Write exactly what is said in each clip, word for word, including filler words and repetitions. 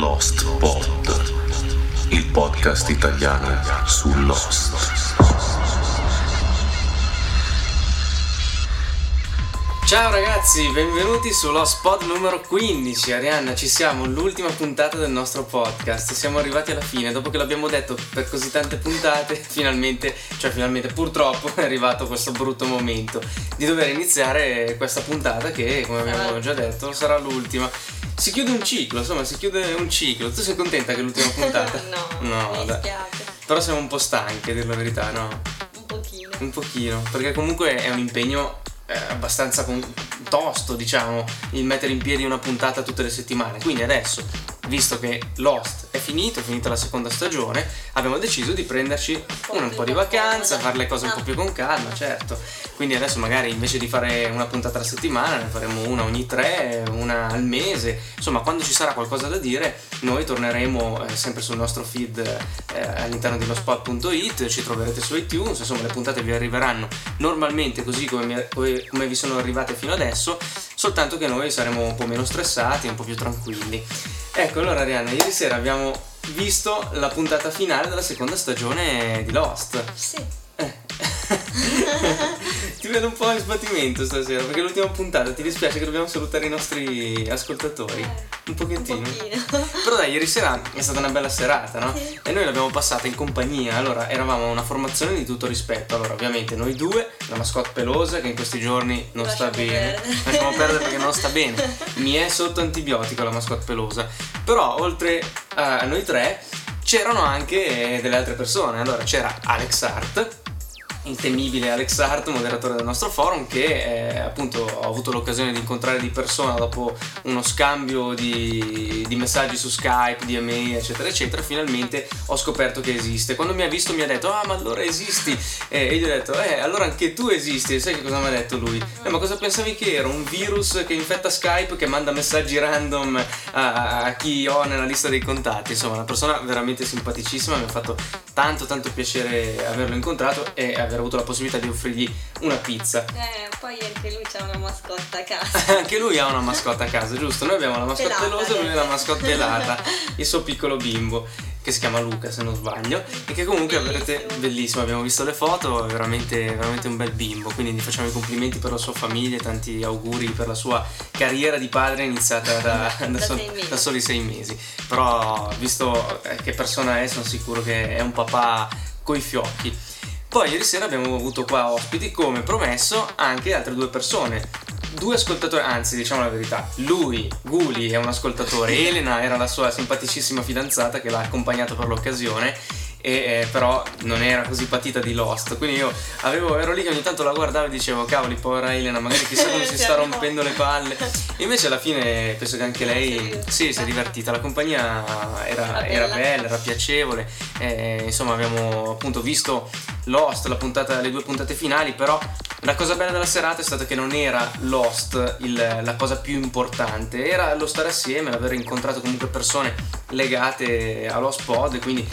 Lost Pod, il podcast italiano su Lost. Ciao ragazzi, benvenuti su Lost Pod numero quindici. Arianna, ci siamo, l'ultima puntata del nostro podcast. Siamo arrivati alla fine, dopo che l'abbiamo detto per così tante puntate, finalmente, cioè finalmente purtroppo è arrivato questo brutto momento di dover iniziare questa puntata che, come abbiamo già detto, sarà l'ultima. Si chiude un ciclo, insomma, si chiude un ciclo. Tu sei contenta che è l'ultima puntata? No, no, mi dispiace. Però siamo un po' stanche, a dir la verità, no? Un pochino. Un pochino, perché comunque è un impegno abbastanza tosto, diciamo, il mettere in piedi una puntata tutte le settimane. Quindi adesso, visto che Lost è finito, è finita la seconda stagione, abbiamo deciso di prenderci un, un po' di vacanza, fare le cose un po' più con calma, certo. Quindi adesso magari invece di fare una puntata alla settimana ne faremo una ogni tre, una al mese. Insomma, quando ci sarà qualcosa da dire noi torneremo eh, sempre sul nostro feed eh, all'interno di lospod punto it, ci troverete su iTunes. Insomma, le puntate vi arriveranno normalmente così come mi, come come vi sono arrivate fino adesso, soltanto che noi saremo un po' meno stressati, un po' più tranquilli. Ecco, allora Arianna, ieri sera abbiamo visto la puntata finale della seconda stagione di Lost. Sì. Eh. Ti vedo un po' in sbattimento stasera, perché l'ultima puntata, ti dispiace che dobbiamo salutare i nostri ascoltatori? Un pochettino. Un pochino. Però dai, ieri sera è stata una bella serata, no? Sì. E noi l'abbiamo passata in compagnia. Allora, eravamo una formazione di tutto rispetto. Allora, ovviamente noi due, la mascotte pelosa che in questi giorni non Lasciamo sta bene. Perdere. Lasciamo perdere perché non sta bene. Mi è sotto antibiotico la mascotte pelosa. Però oltre a noi tre c'erano anche delle altre persone. Allora, c'era Alex Hart, il temibile Alex Hart, moderatore del nostro forum, che eh, appunto ho avuto l'occasione di incontrare di persona dopo uno scambio di, di messaggi su Skype, di email, eccetera eccetera. Finalmente ho scoperto che esiste. Quando mi ha visto mi ha detto: ah, ma allora esisti? Eh, e gli ho detto: eh, allora anche tu esisti. E sai che cosa mi ha detto lui? Eh, ma cosa pensavi che era? Un virus che infetta Skype, che manda messaggi random a, a chi ho nella lista dei contatti? Insomma, una persona veramente simpaticissima, mi ha fatto tanto tanto piacere averlo incontrato e aver avuto la possibilità di offrirgli una pizza. Eh, poi anche lui c'ha una mascotta a casa. Anche lui ha una mascotta a casa, giusto? Noi abbiamo la mascotta pelosa, lui ha la mascotta pelata, il suo piccolo bimbo che si chiama Luca, se non sbaglio, e che comunque avrete bellissimo. Abbiamo visto le foto, è veramente, veramente un bel bimbo, quindi gli facciamo i complimenti per la sua famiglia e tanti auguri per la sua carriera di padre iniziata da, da, da, sol- da soli sei mesi. Però, visto che persona è, sono sicuro che è un papà coi fiocchi. Poi ieri sera abbiamo avuto qua ospiti, come promesso, anche altre due persone, due ascoltatori, anzi diciamo la verità, lui, Guli, è un ascoltatore, Elena era la sua simpaticissima fidanzata che l'ha accompagnato per l'occasione, e eh, però non era così patita di Lost, quindi io avevo, ero lì che ogni tanto la guardavo e dicevo: cavoli, povera Elena, magari chissà come si sta rompendo le palle. Invece alla fine penso che anche lei sì, si è divertita, la compagnia era, era bella, era piacevole, eh, insomma abbiamo appunto visto Lost, la puntata, le due puntate finali. Però la cosa bella della serata è stata che non era Lost il, la cosa più importante, era lo stare assieme, l'aver incontrato comunque persone legate a Lost Pod, e quindi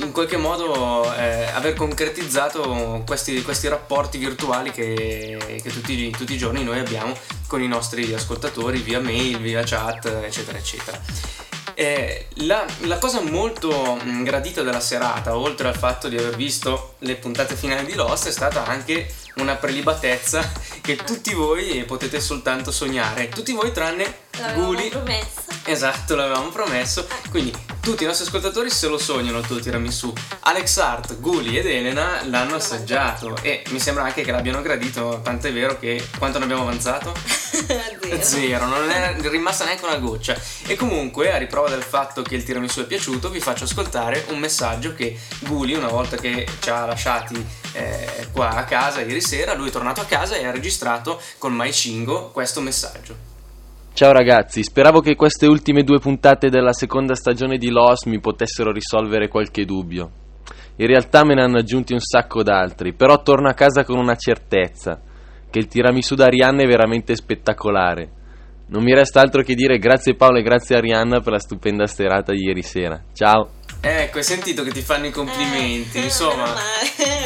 in qualche modo eh, aver concretizzato questi, questi rapporti virtuali che, che tutti, tutti i giorni noi abbiamo con i nostri ascoltatori via mail, via chat, eccetera eccetera. Eh, la, la cosa molto gradita della serata, oltre al fatto di aver visto le puntate finali di Lost, è stata anche una prelibatezza che tutti voi potete soltanto sognare, tutti voi tranne Guli. Promesso. Esatto, l'avevamo promesso, quindi tutti i nostri ascoltatori se lo sognano il tuo tiramisù. Alex Hart, Guli ed Elena l'hanno assaggiato e mi sembra anche che l'abbiano gradito, tant'è vero che quanto ne abbiamo avanzato? Zero. Zero, non è rimasta neanche una goccia. E comunque, a riprova del fatto che il tiramisù è piaciuto, vi faccio ascoltare un messaggio che Guli, una volta che ci ha lasciati eh, qua a casa ieri sera, lui è tornato a casa e ha registrato con MyChingo questo messaggio. Ciao ragazzi, speravo che queste ultime due puntate della seconda stagione di Lost mi potessero risolvere qualche dubbio. In realtà me ne hanno aggiunti un sacco d'altri, però torno a casa con una certezza, che il tiramisù da Arianna è veramente spettacolare. Non mi resta altro che dire grazie Paolo e grazie Arianna per la stupenda serata di ieri sera. Ciao! Ecco, hai sentito che ti fanno i complimenti, eh, insomma,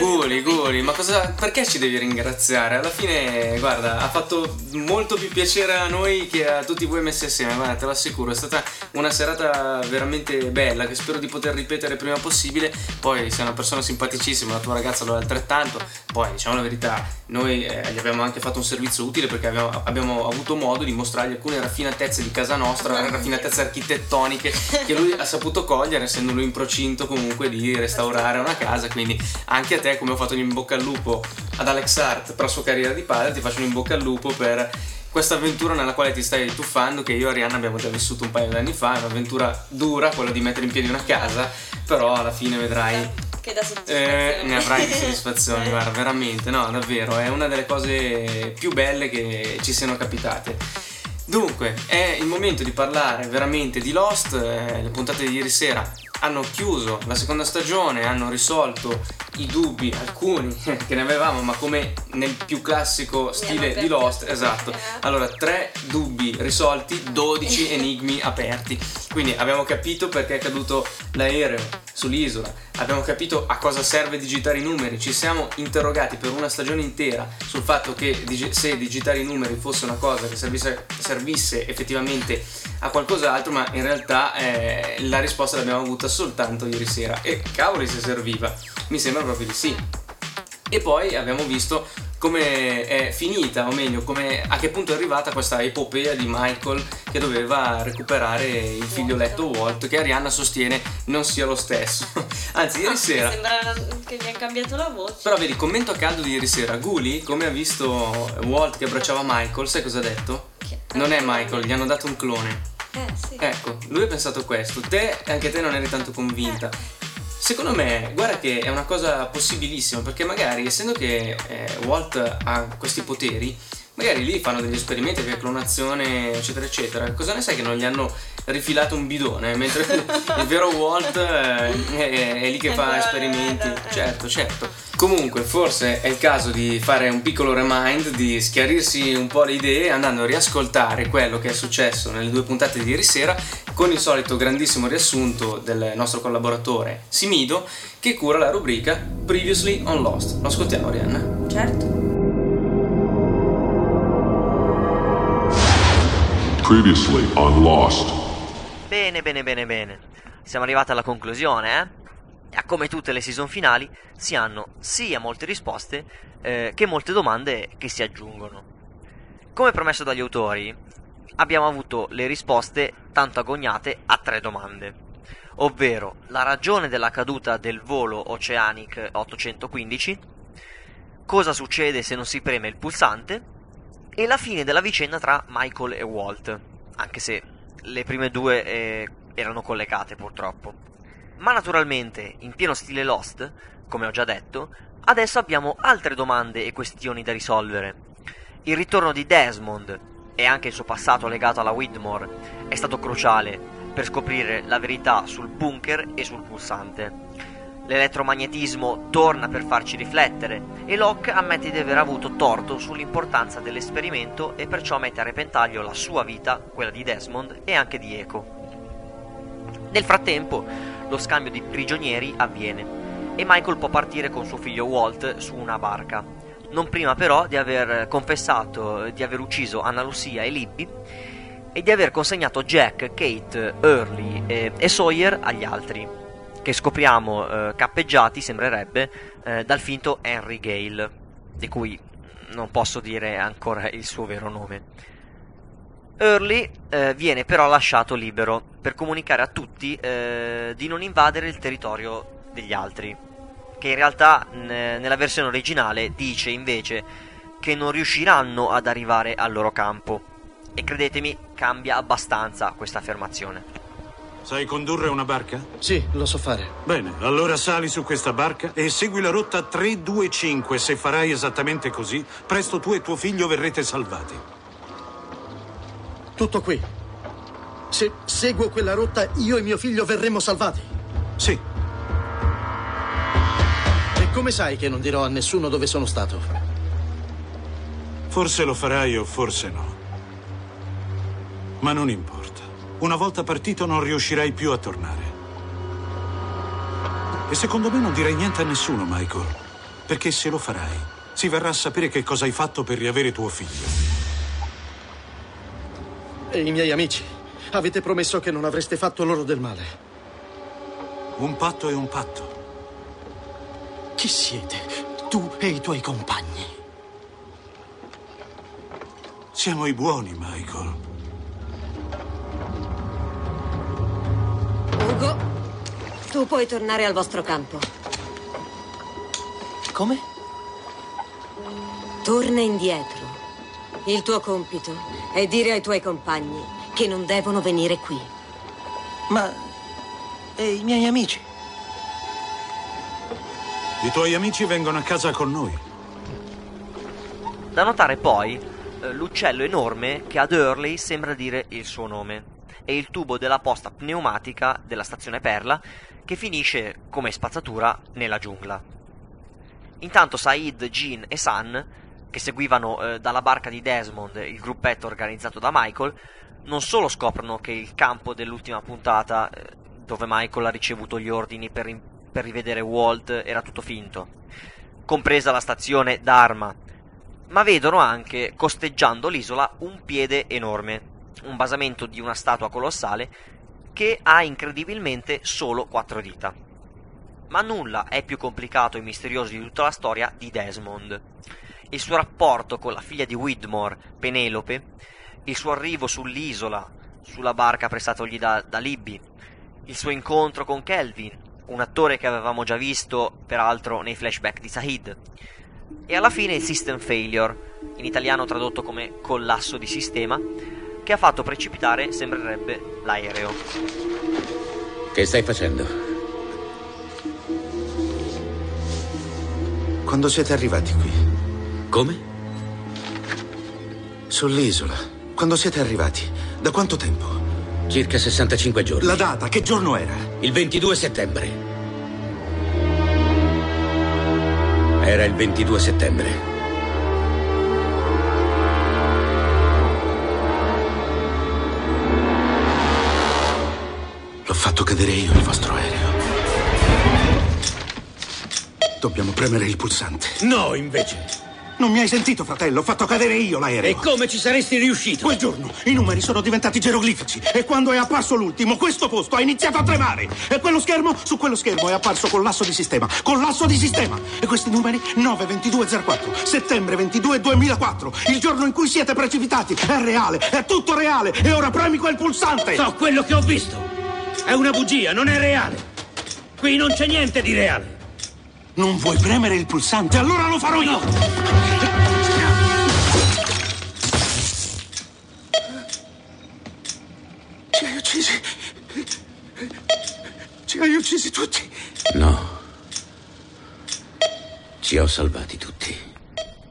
Guli, Guli, ma cosa, perché ci devi ringraziare? Alla fine, guarda, ha fatto molto più piacere a noi che a tutti voi messi assieme, ma te lo assicuro, è stata una serata veramente bella che spero di poter ripetere prima possibile. Poi sei una persona simpaticissima, la tua ragazza lo è altrettanto, poi diciamo la verità, noi eh, gli abbiamo anche fatto un servizio utile perché abbiamo, abbiamo avuto modo di mostrargli alcune raffinatezze di casa nostra, raffinatezze architettoniche che lui ha saputo cogliere, essendo lui in procinto comunque di restaurare una casa. Quindi anche a te, come ho fatto un in bocca al lupo ad Alex Hart per la sua carriera di padre, ti faccio un in bocca al lupo per questa avventura nella quale ti stai tuffando, che io e Arianna abbiamo già vissuto un paio di anni fa. È un'avventura dura quella di mettere in piedi una casa, però alla fine vedrai che da soddisfazione. Eh, ne avrai di soddisfazione, guarda, veramente, no, davvero, è una delle cose più belle che ci siano capitate. Dunque, è il momento di parlare veramente di Lost. Eh, le puntate di ieri sera hanno chiuso la seconda stagione, hanno risolto i dubbi, alcuni che ne avevamo, ma come nel più classico stile di Lost, esatto. Allora, tre dubbi risolti, dodici enigmi aperti. Quindi abbiamo capito perché è caduto l'aereo sull'isola, abbiamo capito a cosa serve digitare i numeri, ci siamo interrogati per una stagione intera sul fatto che dig- se digitare i numeri fosse una cosa che servisse, servisse effettivamente a qualcos'altro, ma in realtà eh, la risposta l'abbiamo avuta soltanto ieri sera, e cavoli se serviva, mi sembra proprio di sì. E poi abbiamo visto come è finita, o meglio come a che punto è arrivata questa epopea di Michael che doveva recuperare il figlioletto Walt, che Arianna sostiene non sia lo stesso. Anzi, ieri sera mi sembra che gli ha cambiato la voce, però vedi, commento a caldo di ieri sera, Guli, come ha visto Walt che abbracciava Michael, sai cosa ha detto? Non è Michael, gli hanno dato un clone. Eh, sì. Ecco, lui ha pensato questo, te, anche te non eri tanto convinta. Secondo me, guarda che è una cosa possibilissima, perché magari, essendo che eh, Walt ha questi poteri, magari lì fanno degli esperimenti per clonazione, eccetera, eccetera. Cosa ne sai che non gli hanno rifilato un bidone, mentre il vero Walt eh, è, è lì che fa esperimenti. Certo, certo. Comunque, forse è il caso di fare un piccolo remind, di schiarirsi un po' le idee andando a riascoltare quello che è successo nelle due puntate di ieri sera, con il solito grandissimo riassunto del nostro collaboratore Simido, che cura la rubrica Previously on Lost. Lo ascoltiamo, Arianna? Certo. Previously on Lost. Bene, bene, bene, bene. Siamo arrivati alla conclusione, eh? Come tutte le season finali, si hanno sia molte risposte eh, che molte domande che si aggiungono. Come promesso dagli autori, abbiamo avuto le risposte tanto agognate a tre domande, ovvero la ragione della caduta del volo Oceanic ottocentoquindici, cosa succede se non si preme il pulsante, e la fine della vicenda tra Michael e Walt, anche se le prime due eh, erano collegate purtroppo. Ma naturalmente, in pieno stile Lost, come ho già detto, adesso abbiamo altre domande e questioni da risolvere. Il ritorno di Desmond e anche il suo passato legato alla Widmore è stato cruciale per scoprire la verità sul bunker e sul pulsante. L'elettromagnetismo torna per farci riflettere e Locke ammette di aver avuto torto sull'importanza dell'esperimento e perciò mette a repentaglio la sua vita, quella di Desmond e anche di Eko. Nel frattempo lo scambio di prigionieri avviene e Michael può partire con suo figlio Walt su una barca, non prima però di aver confessato di aver ucciso Anna Lucia e Libby e di aver consegnato Jack, Kate, Hurley e, e Sawyer agli altri, che scopriamo eh, cappeggiati, sembrerebbe, eh, dal finto Henry Gale, di cui non posso dire ancora il suo vero nome. Hurley eh, viene però lasciato libero per comunicare a tutti eh, di non invadere il territorio degli altri, che in realtà n- nella versione originale dice invece che non riusciranno ad arrivare al loro campo, e credetemi, cambia abbastanza questa affermazione. Sai condurre una barca? Sì, lo so fare. Bene, allora sali su questa barca e segui la rotta tre due cinque. Se farai esattamente così, presto tu e tuo figlio verrete salvati. Tutto qui. Se seguo quella rotta, io e mio figlio verremo salvati. Sì. E come sai che non dirò a nessuno dove sono stato? Forse lo farai o forse no. Ma non importa. Una volta partito non riuscirai più a tornare. E secondo me non direi niente a nessuno, Michael. Perché se lo farai, si verrà a sapere che cosa hai fatto per riavere tuo figlio. E i miei amici? Avete promesso che non avreste fatto loro del male. Un patto è un patto. Chi siete? Tu e i tuoi compagni. Siamo i buoni, Michael. Ugo, tu puoi tornare al vostro campo. Come? Torna indietro. Il tuo compito è dire ai tuoi compagni che non devono venire qui. Ma... e i miei amici? I tuoi amici vengono a casa con noi. Da notare poi eh, l'uccello enorme che ad Hurley sembra dire il suo nome e il tubo della posta pneumatica della stazione Perla che finisce, come spazzatura, nella giungla. Intanto Said, Jean e San, che seguivano eh, dalla barca di Desmond il gruppetto organizzato da Michael, non solo scoprono che il campo dell'ultima puntata, eh, dove Michael ha ricevuto gli ordini per, in- per rivedere Walt, era tutto finto, compresa la stazione d'arma, ma vedono anche, costeggiando l'isola, un piede enorme, un basamento di una statua colossale che ha incredibilmente solo quattro dita. Ma nulla è più complicato e misterioso di tutta la storia di Desmond. Il suo rapporto con la figlia di Widmore, Penelope, il suo arrivo sull'isola, sulla barca prestatogli da, da Libby, il suo incontro con Kelvin, un attore che avevamo già visto, peraltro, nei flashback di Said, e alla fine il System Failure, in italiano tradotto come collasso di sistema, che ha fatto precipitare, sembrerebbe, l'aereo. Che stai facendo? Quando siete arrivati qui? Come? Sull'isola. Quando siete arrivati? Da quanto tempo? Circa sessantacinque giorni. La data, che giorno era? Il ventidue settembre. Era il ventidue settembre. L'ho fatto cadere io il vostro aereo. Dobbiamo premere il pulsante. No, invece. Non mi hai sentito, fratello? Ho fatto cadere io l'aereo. E come ci saresti riuscito? Quel giorno i numeri sono diventati geroglifici e quando è apparso l'ultimo, questo posto ha iniziato a tremare. E quello schermo, su quello schermo è apparso collasso di sistema, collasso di sistema. E questi numeri, nove ventidue zero quattro, settembre ventidue duemilaquattro, il giorno in cui siete precipitati, è reale, è tutto reale. E ora premi quel pulsante. So quello che ho visto. È una bugia, non è reale. Qui non c'è niente di reale. Non vuoi premere il pulsante? Allora lo farò io! Ci hai uccisi. Ci hai uccisi tutti. No. Ci ho salvati tutti.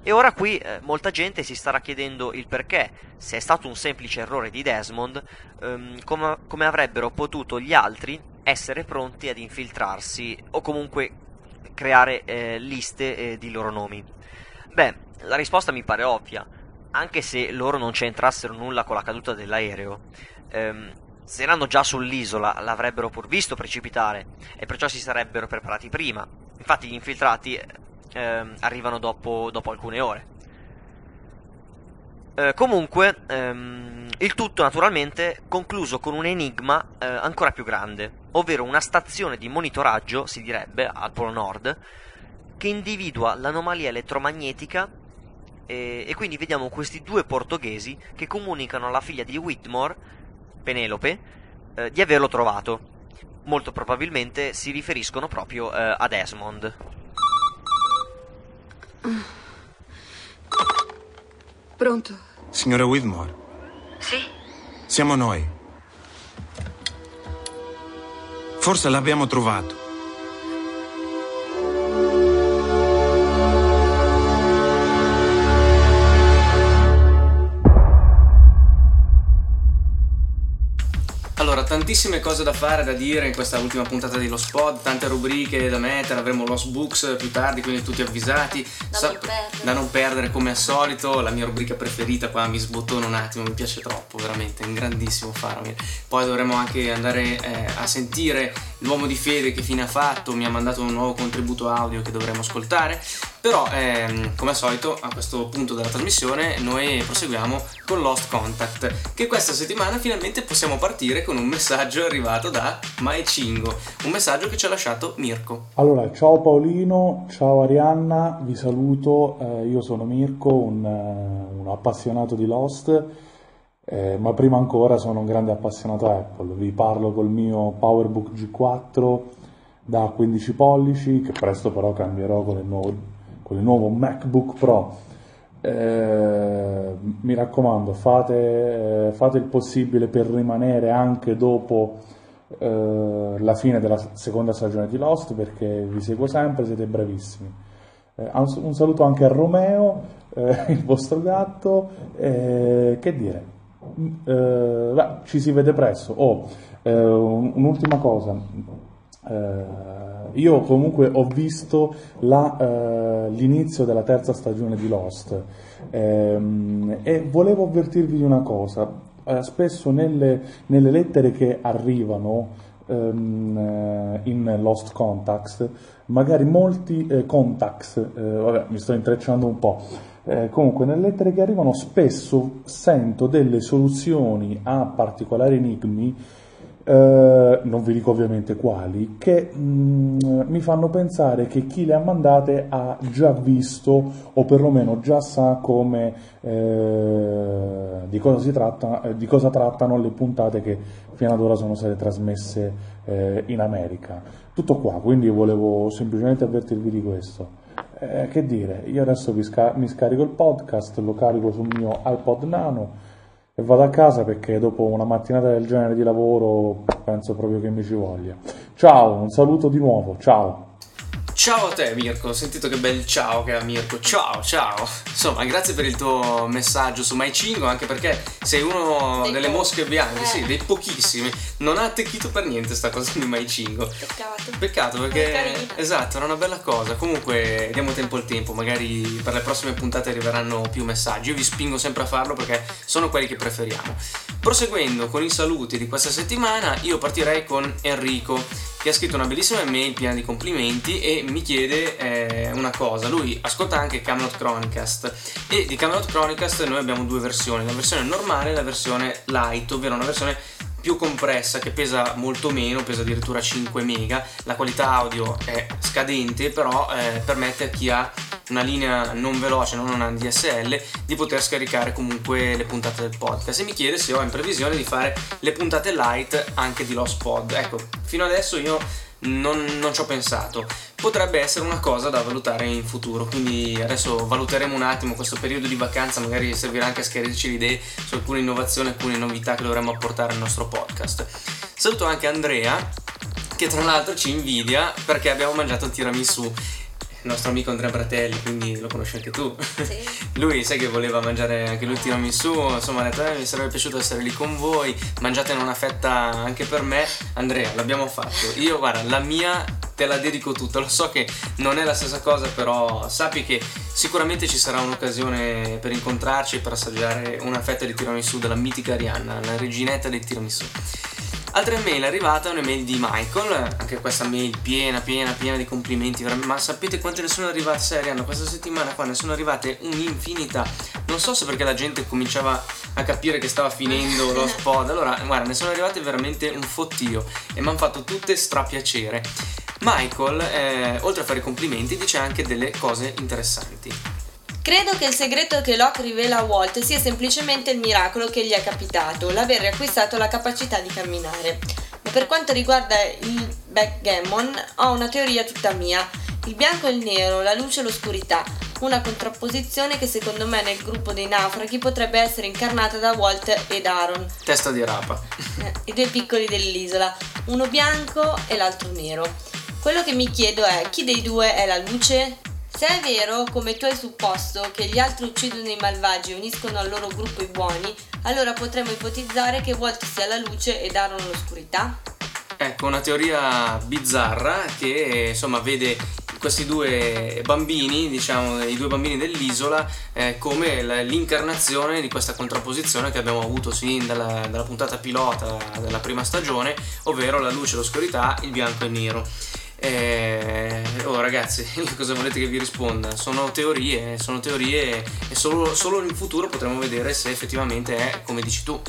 E ora qui eh, molta gente si starà chiedendo il perché, se è stato un semplice errore di Desmond, ehm, come, come avrebbero potuto gli altri essere pronti ad infiltrarsi o comunque creare eh, liste eh, di loro nomi. Beh, la risposta mi pare ovvia, anche se loro non c'entrassero nulla con la caduta dell'aereo. Ehm, se erano già sull'isola l'avrebbero pur visto precipitare e perciò si sarebbero preparati prima. Infatti gli infiltrati eh, arrivano dopo, dopo alcune ore. Eh, comunque, ehm, il tutto naturalmente concluso con un enigma eh, ancora più grande, ovvero una stazione di monitoraggio, si direbbe, al Polo Nord, che individua l'anomalia elettromagnetica e, e quindi vediamo questi due portoghesi che comunicano alla figlia di Widmore, Penelope, eh, di averlo trovato. Molto probabilmente si riferiscono proprio eh, a Desmond. Pronto? Signora Widmore? Sì? Siamo noi. Forse l'abbiamo trovato. Allora, tantissime cose da fare, da dire in questa ultima puntata di Lost Pod, tante rubriche da mettere, avremo Lost Books più tardi, quindi tutti avvisati. Da, Sa- non, perdere. da non perdere come al solito, la mia rubrica preferita qua, mi sbottono un attimo, mi piace troppo, veramente, è un grandissimo Faramir. Poi dovremo anche andare eh, a sentire l'uomo di fede che fine ha fatto, mi ha mandato un nuovo contributo audio che dovremo ascoltare, però ehm, come al solito a questo punto della trasmissione noi proseguiamo con Lost Contact, che questa settimana finalmente possiamo partire con un messaggio arrivato da MyChingo, un messaggio che ci ha lasciato Mirko. Allora, ciao Paolino, ciao Arianna, vi saluto, eh, io sono Mirko, un, un appassionato di Lost, Eh, ma prima ancora sono un grande appassionato Apple. Vi parlo col mio PowerBook G quattro da quindici pollici, che presto però cambierò con il nuovo, con il nuovo MacBook Pro. Eh, mi raccomando, fate, eh, fate il possibile per rimanere anche dopo eh, la fine della seconda stagione di Lost, perché vi seguo sempre, siete bravissimi. Eh, un saluto anche a Romeo, eh, il vostro gatto, eh, che dire? Eh, beh, ci si vede presto. Oh, eh, un'ultima cosa, eh, io comunque ho visto la, eh, l'inizio della terza stagione di Lost, eh, e volevo avvertirvi di una cosa. Eh, spesso nelle, nelle lettere che arrivano ehm, in Lost Contacts, magari molti eh, contacts, eh, vabbè, mi sto intrecciando un po'. Eh, comunque nelle lettere che arrivano spesso sento delle soluzioni a particolari enigmi, eh, non vi dico ovviamente quali, che mh, mi fanno pensare che chi le ha mandate ha già visto o perlomeno già sa come eh, di cosa si tratta, eh, di cosa trattano le puntate che fino ad ora sono state trasmesse eh, in America. Tutto qua, quindi volevo semplicemente avvertirvi di questo. Eh, che dire, io adesso mi, sca- mi scarico il podcast, lo carico sul mio iPod Nano e vado a casa, perché dopo una mattinata del genere di lavoro penso proprio che mi ci voglia. Ciao, un saluto di nuovo, ciao. Ciao a te Mirko, ho sentito che bel ciao che ha Mirko, ciao ciao. Insomma, grazie per il tuo messaggio su MyChingo, anche perché sei uno dei delle po- mosche bianche, eh. Sì, dei pochissimi. Non ha attecchito per niente sta cosa di MyChingo. Peccato. Peccato perché, esatto, era una bella cosa. Comunque diamo tempo al tempo, magari per le prossime puntate arriveranno più messaggi. Io vi spingo sempre a farlo perché sono quelli che preferiamo. Proseguendo con i saluti di questa settimana, io partirei con Enrico, che ha scritto una bellissima email piena di complimenti e mi chiede eh, una cosa. Lui ascolta anche Camelot Chronicast, e di Camelot Chronicast noi abbiamo due versioni, la versione normale e la versione light, ovvero una versione più compressa che pesa molto meno, pesa addirittura cinque mega, la qualità audio è scadente, però eh, permette a chi ha una linea non veloce, non una D S L, di poter scaricare comunque le puntate del podcast, e mi chiede se ho in previsione di fare le puntate light anche di Lost Pod. Ecco, fino adesso io non, non ci ho pensato, potrebbe essere una cosa da valutare in futuro, quindi adesso valuteremo un attimo questo periodo di vacanza, magari servirà anche a schiarirci le idee su alcune innovazioni, alcune novità che dovremmo apportare al nostro podcast. Saluto anche Andrea, che tra l'altro ci invidia perché abbiamo mangiato il tiramisù. Il nostro amico Andrea Bratelli, quindi lo conosci anche tu. Sì. Lui sai che voleva mangiare anche lui tiramisù, insomma ha detto eh, mi sarebbe piaciuto essere lì con voi, mangiatene una fetta anche per me. Andrea, l'abbiamo fatto. Io guarda, la mia te la dedico tutta, lo so che non è la stessa cosa, però sappi che sicuramente ci sarà un'occasione per incontrarci e per assaggiare una fetta di tiramisù della mitica Arianna, la reginetta del tiramisù. Altra mail arrivata è un'email di Michael, anche questa mail piena piena piena di complimenti, ma sapete quante ne sono arrivate? Serie hanno questa settimana qua, ne sono arrivate un'infinità, non so se perché la gente cominciava a capire che stava finendo lo spot, allora guarda ne sono arrivate veramente un fottio e mi hanno fatto tutte strapiacere. Michael, eh, oltre a fare i complimenti, dice anche delle cose interessanti. Credo che il segreto che Locke rivela a Walt sia semplicemente il miracolo che gli è capitato, l'aver riacquistato la capacità di camminare. Ma per quanto riguarda il backgammon, ho una teoria tutta mia. Il bianco e il nero, la luce e l'oscurità, una contrapposizione che secondo me nel gruppo dei naufraghi potrebbe essere incarnata da Walt ed Aaron. Testa di rapa. I due piccoli dell'isola, uno bianco e l'altro nero. Quello che mi chiedo è, chi dei due è la luce? Se è vero, come tu hai supposto, che gli altri uccidono i malvagi e uniscono al loro gruppo i buoni, allora potremmo ipotizzare che Walt sia la luce e Aaron l'oscurità? Ecco, una teoria bizzarra che insomma vede questi due bambini, diciamo i due bambini dell'isola, eh, come la, l'incarnazione di questa contrapposizione che abbiamo avuto sin dalla, dalla puntata pilota della prima stagione, ovvero la luce e l'oscurità, il bianco e il nero. Eh, oh ragazzi, cosa volete che vi risponda? Sono teorie, sono teorie e solo, solo in futuro potremo vedere se effettivamente è come dici tu.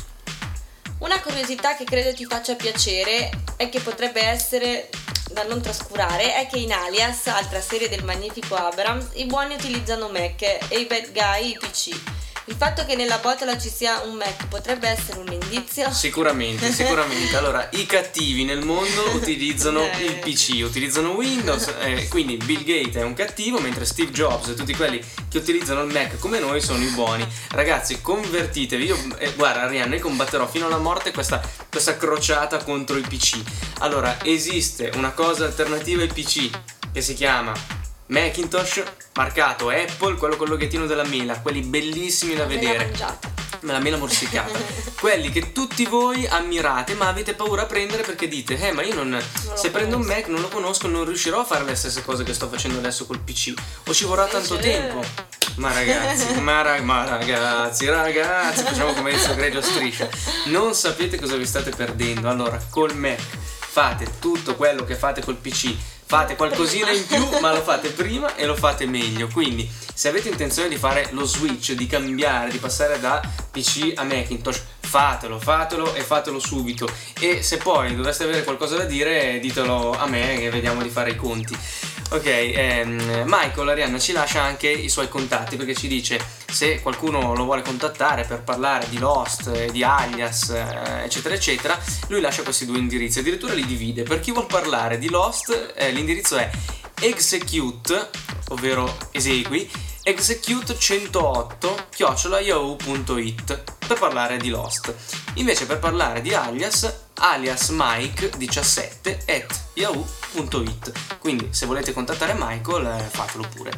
Una curiosità che credo ti faccia piacere e che potrebbe essere da non trascurare è che in Alias, altra serie del magnifico Abrams, i buoni utilizzano Mac e i bad guy i P C. Il fatto che nella botola ci sia un Mac potrebbe essere un indizio? Sicuramente, sicuramente. Allora, i cattivi nel mondo utilizzano il P C, utilizzano Windows, eh, quindi Bill Gates è un cattivo, mentre Steve Jobs e tutti quelli che utilizzano il Mac come noi sono i buoni. Ragazzi, convertitevi. Io, eh, guarda, Arianna, io combatterò fino alla morte questa, questa crociata contro il P C. Allora, esiste una cosa alternativa al P C che si chiama Macintosh, marcato Apple, quello col loghettino della mela, quelli bellissimi da vedere. Me la mela morsicata. Quelli che tutti voi ammirate ma avete paura a prendere perché dite eh ma io non, non se prendo penso. un Mac non lo conosco, non riuscirò a fare le stesse cose che sto facendo adesso col P C, o ci vorrà tanto c'è. tempo. Ma ragazzi, ma, ra- ma ragazzi, ragazzi, facciamo come il Greggio Striscia. Non sapete cosa vi state perdendo. Allora, col Mac fate tutto quello che fate col P C. Fate qualcosina in più, ma lo fate prima e lo fate meglio. Quindi, se avete intenzione di fare lo switch, di cambiare, di passare da P C a Macintosh, fatelo, fatelo e fatelo subito. E se poi dovreste avere qualcosa da dire, ditelo a me che vediamo di fare i conti. Ok, ehm, Michael, Arianna ci lascia anche i suoi contatti perché ci dice se qualcuno lo vuole contattare per parlare di Lost, di Alias, eh, eccetera eccetera, lui lascia questi due indirizzi, addirittura li divide. Per chi vuol parlare di Lost, eh, l'indirizzo è execute, ovvero esegui, execute centootto chiocciola yahoo punto it per parlare di Lost. Invece per parlare di Alias, alias mike diciassette at yahoo punto it. Quindi se volete contattare Michael, fatelo pure.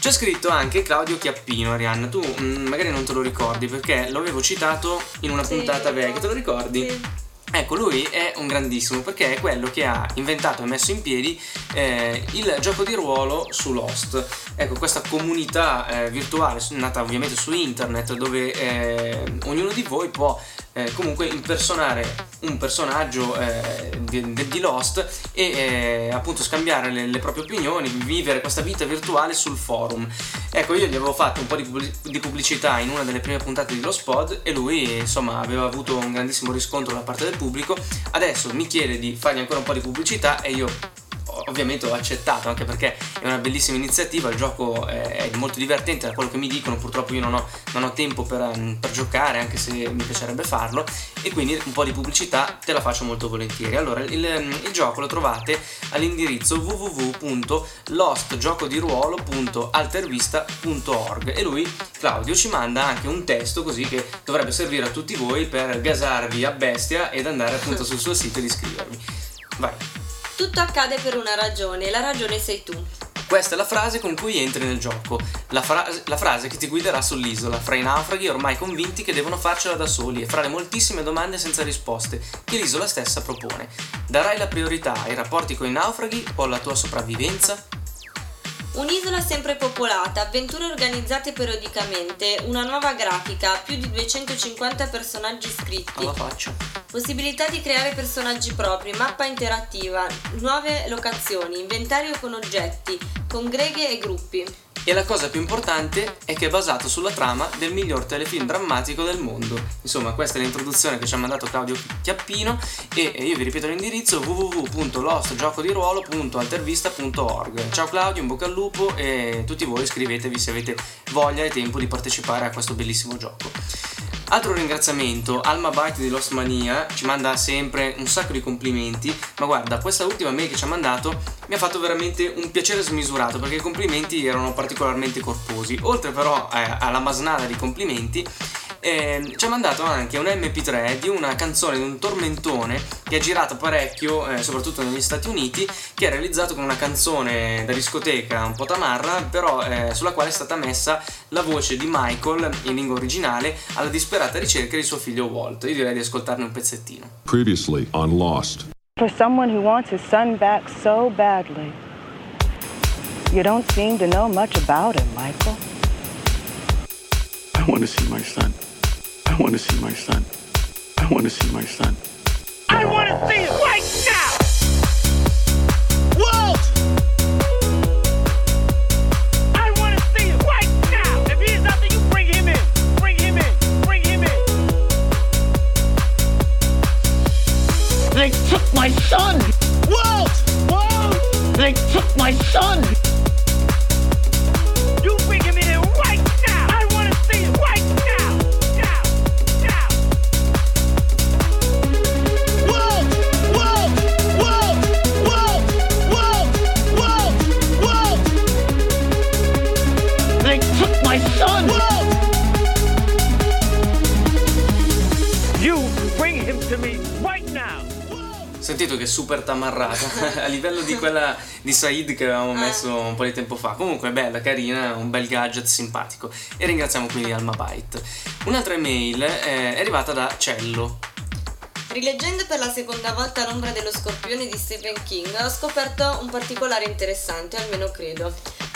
C'è scritto anche Claudio Chiappino. Arianna, tu mh, magari non te lo ricordi perché l'avevo citato in una sì, puntata vecchia, te lo ricordi? Sì. Ecco, lui è un grandissimo perché è quello che ha inventato e messo in piedi eh, il gioco di ruolo su Lost. Ecco, questa comunità eh, virtuale nata ovviamente su internet dove eh, ognuno di voi può eh, comunque impersonare un personaggio eh, di, di Lost e eh, appunto scambiare le, le proprie opinioni, vivere questa vita virtuale sul forum. Ecco, io gli avevo fatto un po' di pubblicità in una delle prime puntate di Lost Pod e lui insomma aveva avuto un grandissimo riscontro da parte del pubblico. Adesso mi chiede di fargli ancora un po' di pubblicità e io ovviamente ho accettato, anche perché è una bellissima iniziativa, il gioco è molto divertente da quello che mi dicono, purtroppo io non ho, non ho tempo per, per giocare anche se mi piacerebbe farlo, e quindi un po' di pubblicità te la faccio molto volentieri. Allora il, il gioco lo trovate all'indirizzo w w w punto lost gioco di ruolo punto altervista punto org e lui, Claudio, ci manda anche un testo così che dovrebbe servire a tutti voi per gasarvi a bestia ed andare appunto sul suo sito ed iscrivervi. Vai. Tutto accade per una ragione, la ragione sei tu. Questa è la frase con cui entri nel gioco, la, fra- la frase che ti guiderà sull'isola, fra i naufraghi ormai convinti che devono farcela da soli e fra le moltissime domande senza risposte che l'isola stessa propone. Darai la priorità ai rapporti con i naufraghi o alla tua sopravvivenza? Un'isola sempre popolata, avventure organizzate periodicamente, una nuova grafica, più di duecentocinquanta personaggi iscritti. Alla faccia. Possibilità di creare personaggi propri, mappa interattiva, nuove locazioni, inventario con oggetti, con greghe e gruppi. E la cosa più importante è che è basato sulla trama del miglior telefilm drammatico del mondo. Insomma, questa è l'introduzione che ci ha mandato Claudio Chiappino e io vi ripeto l'indirizzo w w w punto lost gioco di ruolo punto altervista punto org. Ciao Claudio, in bocca al lupo e tutti voi iscrivetevi se avete voglia e tempo di partecipare a questo bellissimo gioco. Altro ringraziamento, Alma Byte di Lost Mania ci manda sempre un sacco di complimenti, ma guarda, questa ultima mail che ci ha mandato mi ha fatto veramente un piacere smisurato perché i complimenti erano particolarmente corposi. Oltre però eh, alla masnada di complimenti, eh, ci ha mandato anche un M P tre di una canzone, di un tormentone che è girata parecchio, eh, soprattutto negli Stati Uniti, che è realizzato con una canzone da discoteca un po' tamarra, però eh, sulla quale è stata messa la voce di Michael in lingua originale alla disperata ricerca di suo figlio Walt. Io direi di ascoltarne un pezzettino. Previously on Lost. For someone who wants his son back so badly. You don't seem to know much about him, Michael. I want to see my son. I want to see my son. I want to see my son. I want to see him right now! Walt! I want to see him right now! If he is out there, you bring him in! Bring him in! Bring him in! They took my son! Walt! Walt! They took my son! Sentito che è super tamarrata a livello di quella di Said che avevamo messo un po' di tempo fa. Comunque è bella, carina, un bel gadget simpatico. E ringraziamo quindi Alma Byte. Un'altra email è arrivata da Cello. Rileggendo per la seconda volta L'ombra dello scorpione di Stephen King, ho scoperto un particolare interessante, almeno credo.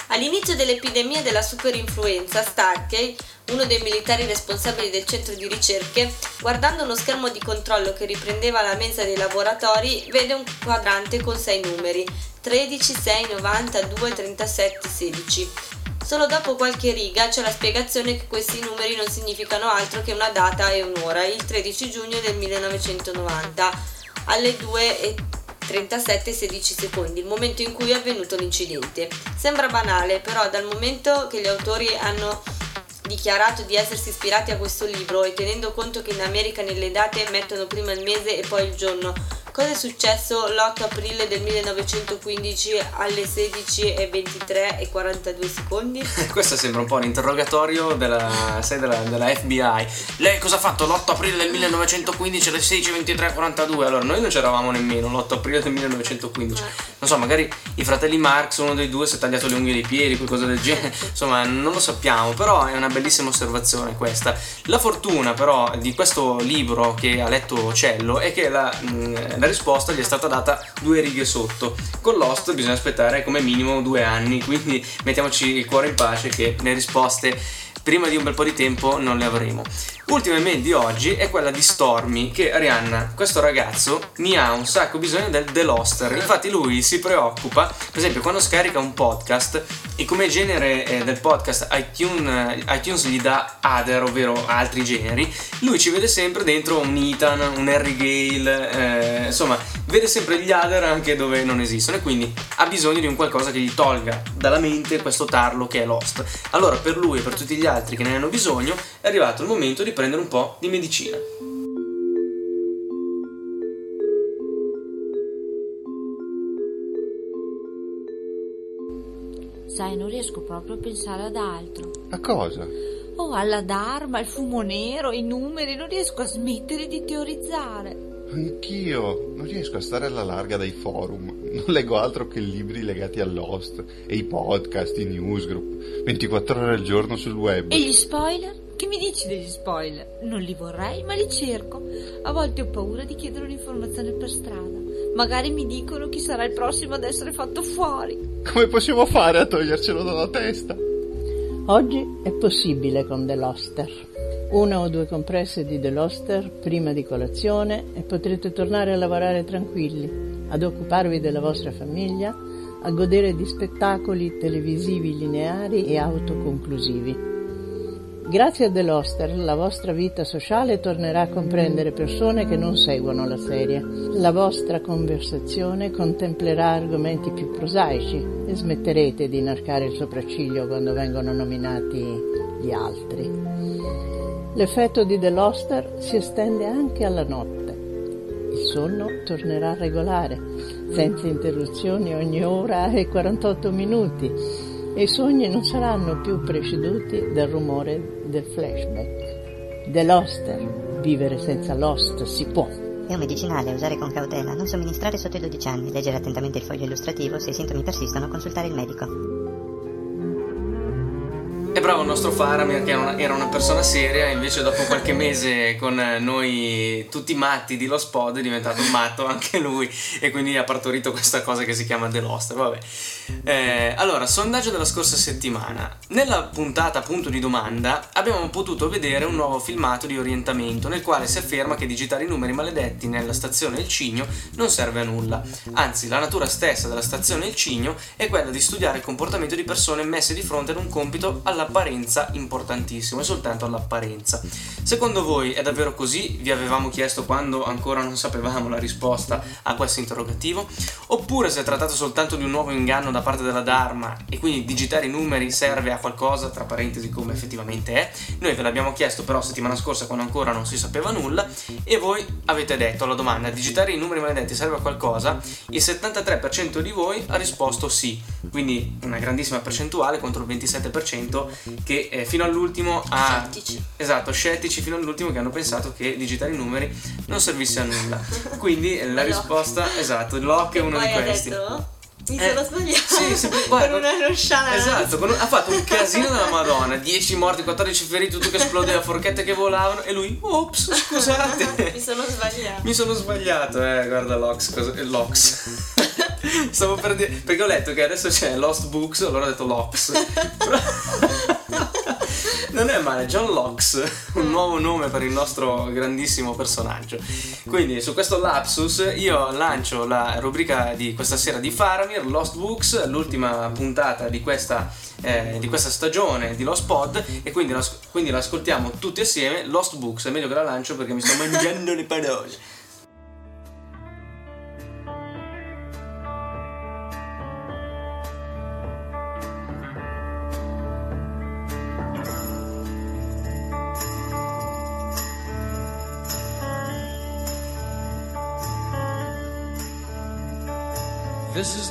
All'inizio dell'epidemia della superinfluenza, Starkey, uno dei militari responsabili del centro di ricerche, guardando uno schermo di controllo che riprendeva la mensa dei laboratori, vede un quadrante con sei numeri: tredici, sei, novantadue, trentasette, sedici. Solo dopo qualche riga c'è la spiegazione che questi numeri non significano altro che una data e un'ora, il tredici giugno del millenovecentonovanta, alle due e trentasette e sedici secondi, il momento in cui è avvenuto l'incidente. Sembra banale, però dal momento che gli autori hanno dichiarato di essersi ispirati a questo libro e tenendo conto che in America nelle date mettono prima il mese e poi il giorno, cosa è successo l'otto aprile del millenovecentoquindici alle sedici e ventitré e quarantadue secondi? Questo sembra un po' l'interrogatorio della, sai, della, della F B I. Lei cosa ha fatto l'otto aprile del millenovecentoquindici alle sedici e ventitré e quarantadue? Allora, noi non c'eravamo nemmeno l'otto aprile del millenovecentoquindici. Non so, magari i fratelli Marx, uno dei due, si è tagliato le unghie dei piedi, qualcosa del genere. Insomma, non lo sappiamo, però è una bellissima osservazione questa. La fortuna però di questo libro che ha letto Cello è che la... Mh, La risposta gli è stata data due righe sotto. Con Lost bisogna aspettare come minimo due anni, quindi mettiamoci il cuore in pace che le risposte prima di un bel po' di tempo non le avremo. Ultima email di oggi è quella di Stormy, che Arianna, questo ragazzo mi ha un sacco bisogno del The Loster. Infatti lui si preoccupa, per esempio quando scarica un podcast e come genere eh, del podcast iTunes, iTunes gli dà other, ovvero altri generi, lui ci vede sempre dentro un Ethan, un Henry Gale, eh, insomma vede sempre gli other anche dove non esistono e quindi ha bisogno di un qualcosa che gli tolga dalla mente questo tarlo che è Lost. Allora per lui e per tutti gli altri che ne hanno bisogno è arrivato il momento di prendere un po' di medicina. Sai, non riesco proprio a pensare ad altro. A cosa? Oh, alla Dharma, il fumo nero, i numeri, non riesco a smettere di teorizzare. Anch'io, non riesco a stare alla larga dai forum. Non leggo altro che libri legati al Lost e i podcast, i newsgroup, ventiquattro ore al giorno sul web. E gli spoiler? Che mi dici degli spoiler? Non li vorrei, ma li cerco. A volte ho paura di chiedere un'informazione per strada. Magari mi dicono chi sarà il prossimo ad essere fatto fuori. Come possiamo fare a togliercelo dalla testa? Oggi è possibile con The Loster. Una o due compresse di The Loster prima di colazione e potrete tornare a lavorare tranquilli, ad occuparvi della vostra famiglia, a godere di spettacoli televisivi lineari e autoconclusivi. Grazie a The Loster la vostra vita sociale tornerà a comprendere persone che non seguono la serie. La vostra conversazione contemplerà argomenti più prosaici e smetterete di inarcare il sopracciglio quando vengono nominati gli altri. L'effetto di The Loster si estende anche alla notte. Il sonno tornerà regolare, senza interruzioni ogni ora e quarantotto minuti. E i sogni non saranno più preceduti dal rumore del flashback. The Loster. Vivere senza Lost si può. È un medicinale, usare con cautela, non somministrare sotto i dodici anni, leggere attentamente il foglio illustrativo, se i sintomi persistono consultare il medico. E bravo il nostro Faramir, che era una persona seria, invece dopo qualche mese con noi tutti matti di Lost Pod è diventato matto anche lui, e quindi ha partorito questa cosa che si chiama The Lost. Vabbè. Eh, allora, sondaggio della scorsa settimana. Nella puntata appunto di domanda abbiamo potuto vedere un nuovo filmato di orientamento nel quale si afferma che digitare i numeri maledetti nella stazione Il Cigno non serve a nulla. Anzi, la natura stessa della stazione Il Cigno è quella di studiare il comportamento di persone messe di fronte ad un compito alla apparenza importantissimo, e soltanto all'apparenza. Secondo voi è davvero così? Vi avevamo chiesto quando ancora non sapevamo la risposta a questo interrogativo. Oppure si è trattato soltanto di un nuovo inganno da parte della Dharma e quindi digitare i numeri serve a qualcosa, tra parentesi come effettivamente è? Noi ve l'abbiamo chiesto però settimana scorsa quando ancora non si sapeva nulla, e voi avete detto alla domanda digitare i numeri maledetti serve a qualcosa? Il settantatré per cento di voi ha risposto sì, quindi una grandissima percentuale contro il ventisette per cento che eh, fino all'ultimo ha scettici. Esatto, scettici fino all'ultimo, che hanno pensato che digitare i numeri non servisse a nulla. Quindi la Locke. risposta, esatto, Locke è uno di questi. Detto? Mi eh, sono sbagliato sì, sì, con una rosciana. Esatto, con un, ha fatto un casino della Madonna, dieci morti, quattordici feriti, tutto che esplodeva, forchette che volavano, e lui, ops, scusate. Mi sono sbagliato. Mi sono sbagliato, eh, guarda Locke, cosa, Locke. Stavo per dire, perché ho letto che adesso c'è Lost Books, allora ho detto Locke. Non è male, John Locke, un nuovo nome per il nostro grandissimo personaggio. Quindi su questo lapsus io lancio la rubrica di questa sera di Faramir, Lost Books, l'ultima puntata di questa, eh, di questa stagione di Lost Pod, e quindi la, quindi la ascoltiamo tutti assieme, Lost Books, è meglio che la lancio perché mi sto mangiando le parole. This is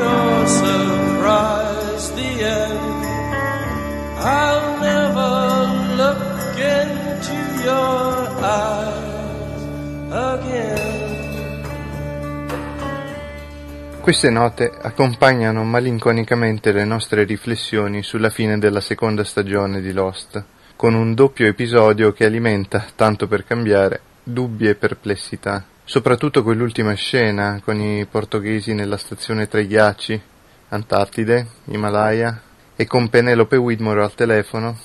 No surprise, the end. I'll never look into your eyes again. Queste note accompagnano malinconicamente le nostre riflessioni sulla fine della seconda stagione di Lost, con un doppio episodio che alimenta, tanto per cambiare, dubbi e perplessità. Soprattutto quell'ultima scena con i portoghesi nella stazione tra i ghiacci, Antartide, Himalaya, e con Penelope Widmore al telefono.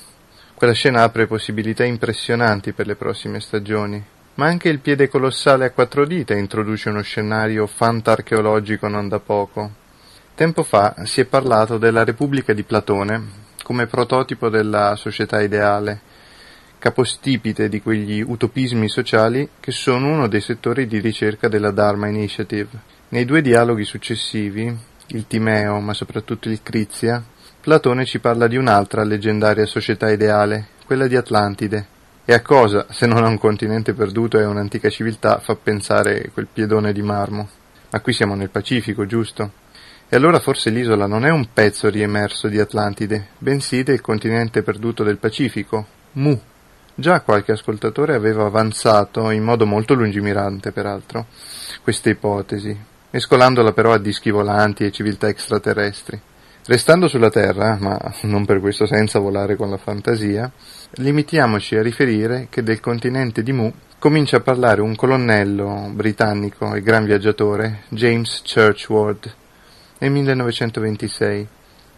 Quella scena apre possibilità impressionanti per le prossime stagioni. Ma anche il piede colossale a quattro dita introduce uno scenario fantarcheologico non da poco. Tempo fa si è parlato della Repubblica di Platone come prototipo della società ideale, capostipite di quegli utopismi sociali che sono uno dei settori di ricerca della Dharma Initiative. Nei due dialoghi successivi, il Timeo ma soprattutto il Crizia, Platone ci parla di un'altra leggendaria società ideale, quella di Atlantide. E a cosa, se non a un continente perduto e a un'antica civiltà, fa pensare quel piedone di marmo? Ma qui siamo nel Pacifico, giusto? E allora forse l'isola non è un pezzo riemerso di Atlantide, bensì del continente perduto del Pacifico, Mu. Già qualche ascoltatore aveva avanzato, in modo molto lungimirante peraltro, queste ipotesi, mescolandola però a dischi volanti e civiltà extraterrestri. Restando sulla Terra, ma non per questo senza volare con la fantasia, limitiamoci a riferire che del continente di Mu comincia a parlare un colonnello britannico e gran viaggiatore, James Churchward, nel millenovecentoventisei.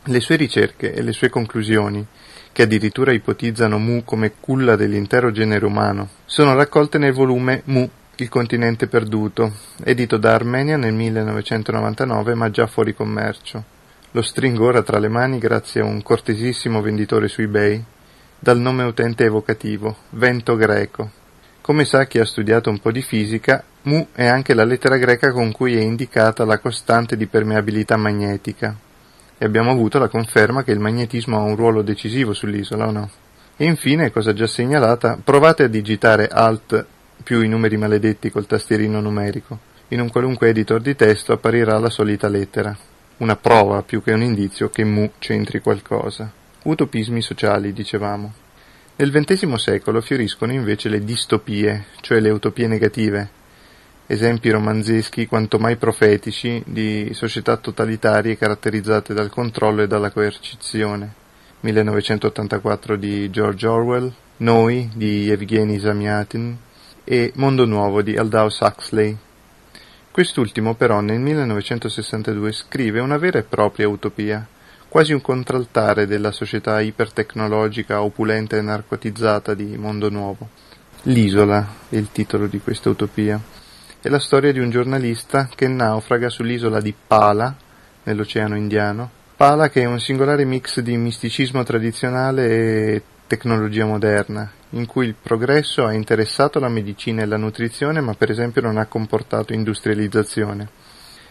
Le sue ricerche e le sue conclusioni, che addirittura ipotizzano Mu come culla dell'intero genere umano, sono raccolte nel volume Mu, il continente perduto, edito da Armenia nel millenovecentonovantanove ma già fuori commercio. Lo stringo ora tra le mani grazie a un cortesissimo venditore su eBay, dal nome utente evocativo, Vento Greco. Come sa chi ha studiato un po' di fisica, Mu è anche la lettera greca con cui è indicata la costante di permeabilità magnetica. e abbiamo avuto la conferma che il magnetismo ha un ruolo decisivo sull'isola, o no? E infine, cosa già segnalata, provate a digitare Alt più i numeri maledetti col tastierino numerico. In un qualunque editor di testo apparirà la solita lettera. Una prova più che un indizio che Mu c'entri qualcosa. Utopismi sociali, dicevamo. Nel ventesimo secolo fioriscono invece le distopie, cioè le utopie negative. Esempi romanzeschi quanto mai profetici di società totalitarie caratterizzate dal controllo e dalla coercizione. millenovecentottantaquattro di George Orwell, Noi di Evgeny Zamyatin e Mondo Nuovo di Aldous Huxley. Quest'ultimo però nel millenovecentosessantadue scrive una vera e propria utopia, quasi un contraltare della società ipertecnologica, opulenta e narcotizzata di Mondo Nuovo. L'isola è il titolo di questa utopia. È la storia di un giornalista che naufraga sull'isola di Pala, nell'Oceano Indiano. Pala che è un singolare mix di misticismo tradizionale e tecnologia moderna, in cui il progresso ha interessato la medicina e la nutrizione, ma per esempio non ha comportato industrializzazione.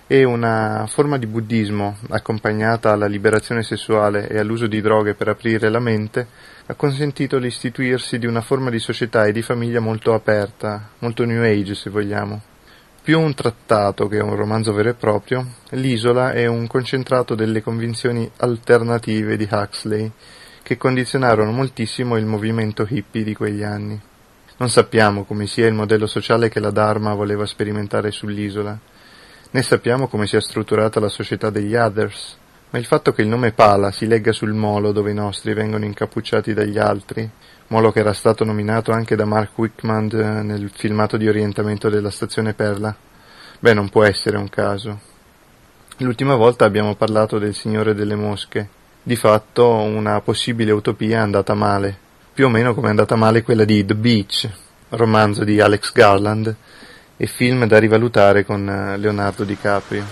È una forma di buddismo, accompagnata alla liberazione sessuale e all'uso di droghe per aprire la mente, ha consentito l'istituirsi di una forma di società e di famiglia molto aperta, molto New Age se vogliamo. Più un trattato che un romanzo vero e proprio, l'isola è un concentrato delle convinzioni alternative di Huxley, che condizionarono moltissimo il movimento hippie di quegli anni. Non sappiamo come sia il modello sociale che la Dharma voleva sperimentare sull'isola, né sappiamo come sia strutturata la società degli Others, ma il fatto che il nome Pala si legga sul molo dove i nostri vengono incappucciati dagli altri, molo che era stato nominato anche da Mark Wickman nel filmato di orientamento della stazione Perla. Beh, non può essere un caso. L'ultima volta abbiamo parlato del Signore delle Mosche, di fatto una possibile utopia andata male, più o meno come è andata male quella di The Beach, romanzo di Alex Garland e film da rivalutare con Leonardo DiCaprio.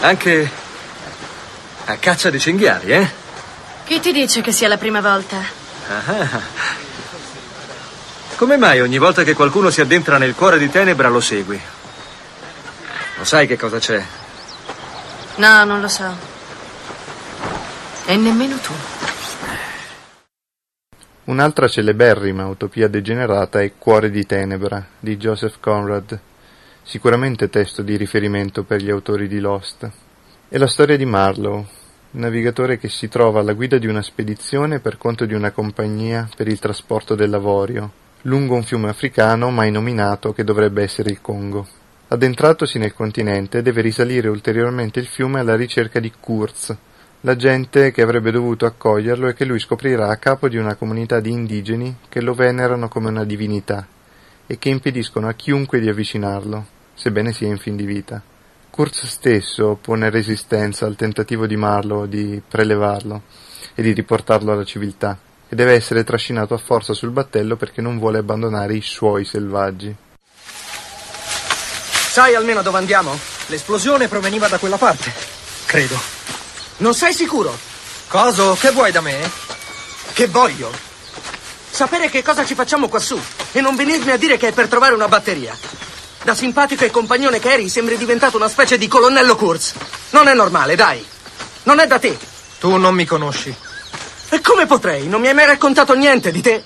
Anche a caccia di cinghiali, eh? Chi ti dice che sia la prima volta? Ah. Come mai ogni volta che qualcuno si addentra nel cuore di tenebra lo segui? Lo sai che cosa c'è? No, non lo so. E nemmeno tu. Un'altra celeberrima utopia degenerata è Cuore di tenebra, di Joseph Conrad, sicuramente testo di riferimento per gli autori di Lost. È la storia di Marlowe, un navigatore che si trova alla guida di una spedizione per conto di una compagnia per il trasporto dell'avorio, lungo un fiume africano mai nominato che dovrebbe essere il Congo. Addentratosi nel continente, deve risalire ulteriormente il fiume alla ricerca di Kurtz, l'agente che avrebbe dovuto accoglierlo e che lui scoprirà a capo di una comunità di indigeni che lo venerano come una divinità e che impediscono a chiunque di avvicinarlo, sebbene sia in fin di vita. Kurtz stesso pone resistenza al tentativo di Marlowe di prelevarlo e di riportarlo alla civiltà e deve essere trascinato a forza sul battello perché non vuole abbandonare i suoi selvaggi. Sai almeno dove andiamo? L'esplosione proveniva da quella parte, credo. Non sei sicuro? Coso? Che vuoi da me? Che voglio? Sapere che cosa ci facciamo quassù e non venirmi a dire che è per trovare una batteria. Da simpatico e compagnone che eri, sembri diventato una specie di colonnello Kurtz. Non è normale, dai. Non è da te. Tu non mi conosci. E come potrei? Non mi hai mai raccontato niente di te.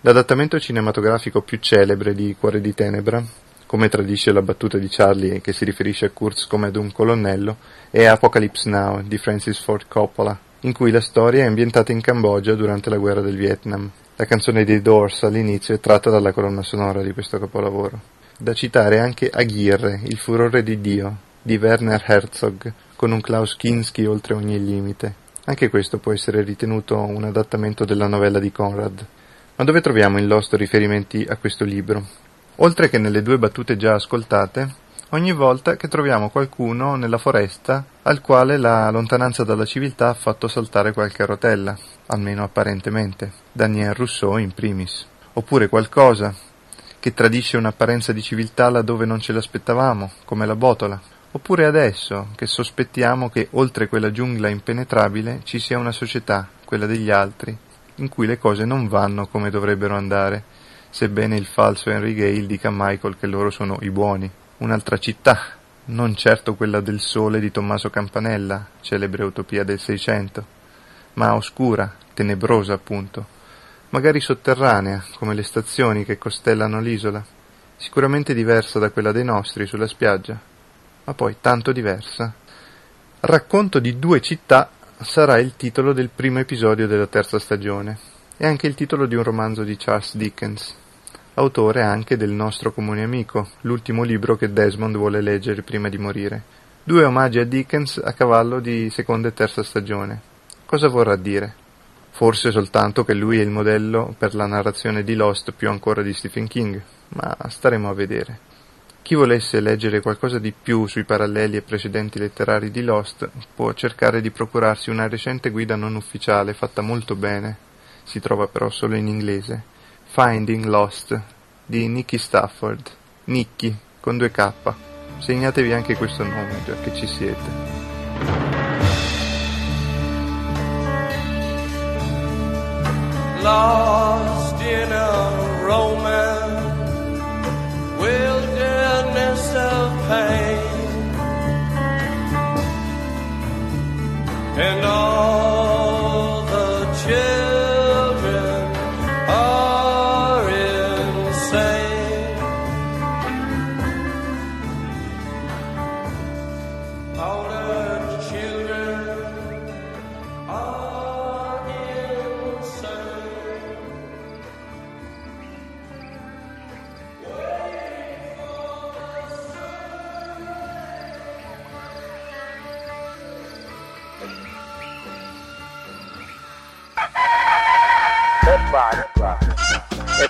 L'adattamento cinematografico più celebre di Cuore di Tenebra, come tradisce la battuta di Charlie che si riferisce a Kurtz come ad un colonnello, è Apocalypse Now di Francis Ford Coppola, in cui la storia è ambientata in Cambogia durante la guerra del Vietnam. La canzone dei Doors all'inizio è tratta dalla colonna sonora di questo capolavoro. Da citare anche Aguirre, Il furore di Dio, di Werner Herzog, con un Klaus Kinski oltre ogni limite. Anche questo può essere ritenuto un adattamento della novella di Conrad. Ma dove troviamo in Lost riferimenti a questo libro? Oltre che nelle due battute già ascoltate, ogni volta che troviamo qualcuno nella foresta al quale la lontananza dalla civiltà ha fatto saltare qualche rotella, almeno apparentemente, Daniel Rousseau in primis, oppure qualcosa che tradisce un'apparenza di civiltà laddove non ce l'aspettavamo, come la botola, oppure adesso che sospettiamo che oltre quella giungla impenetrabile ci sia una società, quella degli altri, in cui le cose non vanno come dovrebbero andare, sebbene il falso Henry Gale dica a Michael che loro sono i buoni, un'altra città, non certo quella del sole di Tommaso Campanella, celebre utopia del Seicento, ma oscura, tenebrosa appunto, magari sotterranea, come le stazioni che costellano l'isola, sicuramente diversa da quella dei nostri sulla spiaggia, ma poi tanto diversa. Racconto di due città sarà il titolo del primo episodio della terza stagione, e anche il titolo di un romanzo di Charles Dickens, autore anche del nostro comune amico, l'ultimo libro che Desmond vuole leggere prima di morire. Due omaggi a Dickens a cavallo di seconda e terza stagione. Cosa vorrà dire? Forse soltanto che lui è il modello per la narrazione di Lost più ancora di Stephen King, ma staremo a vedere. Chi volesse leggere qualcosa di più sui paralleli e precedenti letterari di Lost può cercare di procurarsi una recente guida non ufficiale fatta molto bene, si trova però solo in inglese, Finding Lost, di Nicky Stafford, Nicky, con due K. Segnatevi anche questo nome, già che ci siete. Lost in a Roman wilderness of pain, and all the children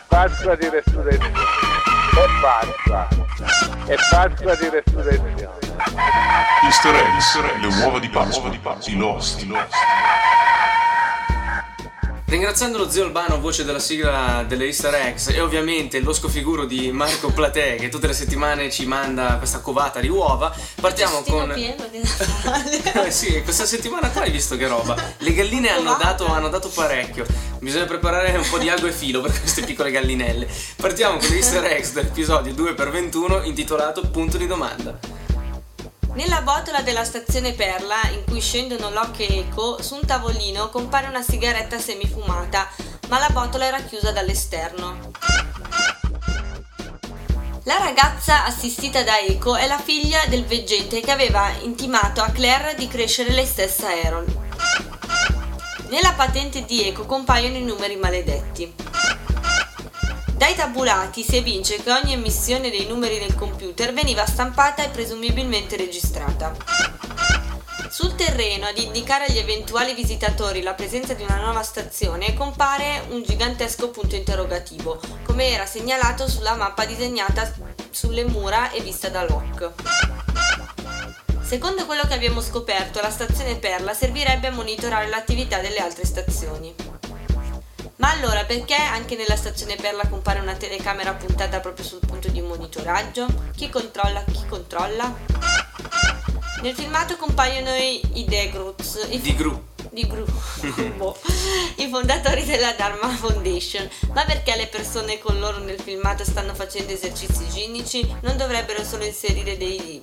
falsa di resurrezione, è falsa, è falsa di resurrezione. Easter eggs, le uova di Pasqua, di Pasqua, i Lost. Ringraziando lo zio Albano, voce della sigla delle Easter eggs, e ovviamente lo scofiguro di Marco Platè, che tutte le settimane ci manda questa covata di uova, partiamo con... pieno di Natale. Eh sì, questa settimana qua hai visto che roba. Le galline hanno dato, hanno dato parecchio. Bisogna preparare un po' di ago e filo per queste piccole gallinelle. Partiamo con l'Easter eggs dell'episodio due per ventuno intitolato Punto di domanda. Nella botola della stazione Perla, in cui scendono Locke e Eko, su un tavolino compare una sigaretta semifumata, ma la botola era chiusa dall'esterno. La ragazza assistita da Eko è la figlia del veggente che aveva intimato a Claire di crescere lei stessa Aaron. Nella patente di Eko compaiono i numeri maledetti. Dai tabulati si evince che ogni emissione dei numeri del computer veniva stampata e presumibilmente registrata. Sul terreno, ad indicare agli eventuali visitatori la presenza di una nuova stazione, compare un gigantesco punto interrogativo, come era segnalato sulla mappa disegnata sulle mura e vista da Locke. Secondo quello che abbiamo scoperto, la stazione Perla servirebbe a monitorare l'attività delle altre stazioni. Ma allora perché anche nella stazione Perla compare una telecamera puntata proprio sul punto di monitoraggio? Chi controlla? Chi controlla? Nel filmato compaiono i, i Degroots, i, di Gru. Di Gru. boh. I fondatori della Dharma Foundation. Ma perché le persone con loro nel filmato stanno facendo esercizi igienici? Non dovrebbero solo inserire dei...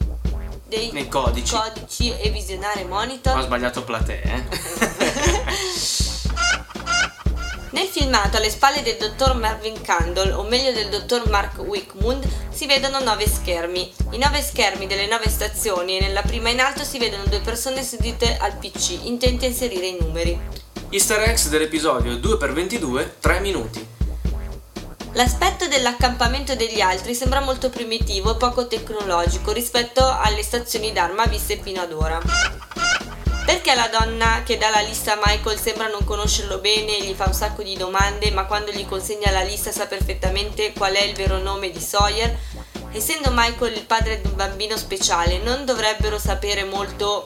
dei nei codici. codici e visionare monitor? Ho sbagliato Platè, eh? Nel filmato alle spalle del dottor Marvin Candle, o meglio del dottor Mark Wickmund, si vedono nove schermi. I nove schermi delle nove stazioni, e nella prima in alto si vedono due persone sedute al P C, intente a inserire i numeri. Easter eggs dell'episodio due per ventidue, tre minuti. L'aspetto dell'accampamento degli altri sembra molto primitivo e poco tecnologico rispetto alle stazioni d'arma viste fino ad ora. Perché la donna che dà la lista a Michael sembra non conoscerlo bene e gli fa un sacco di domande, ma quando gli consegna la lista sa perfettamente qual è il vero nome di Sawyer? Essendo Michael il padre di un bambino speciale, non dovrebbero sapere molto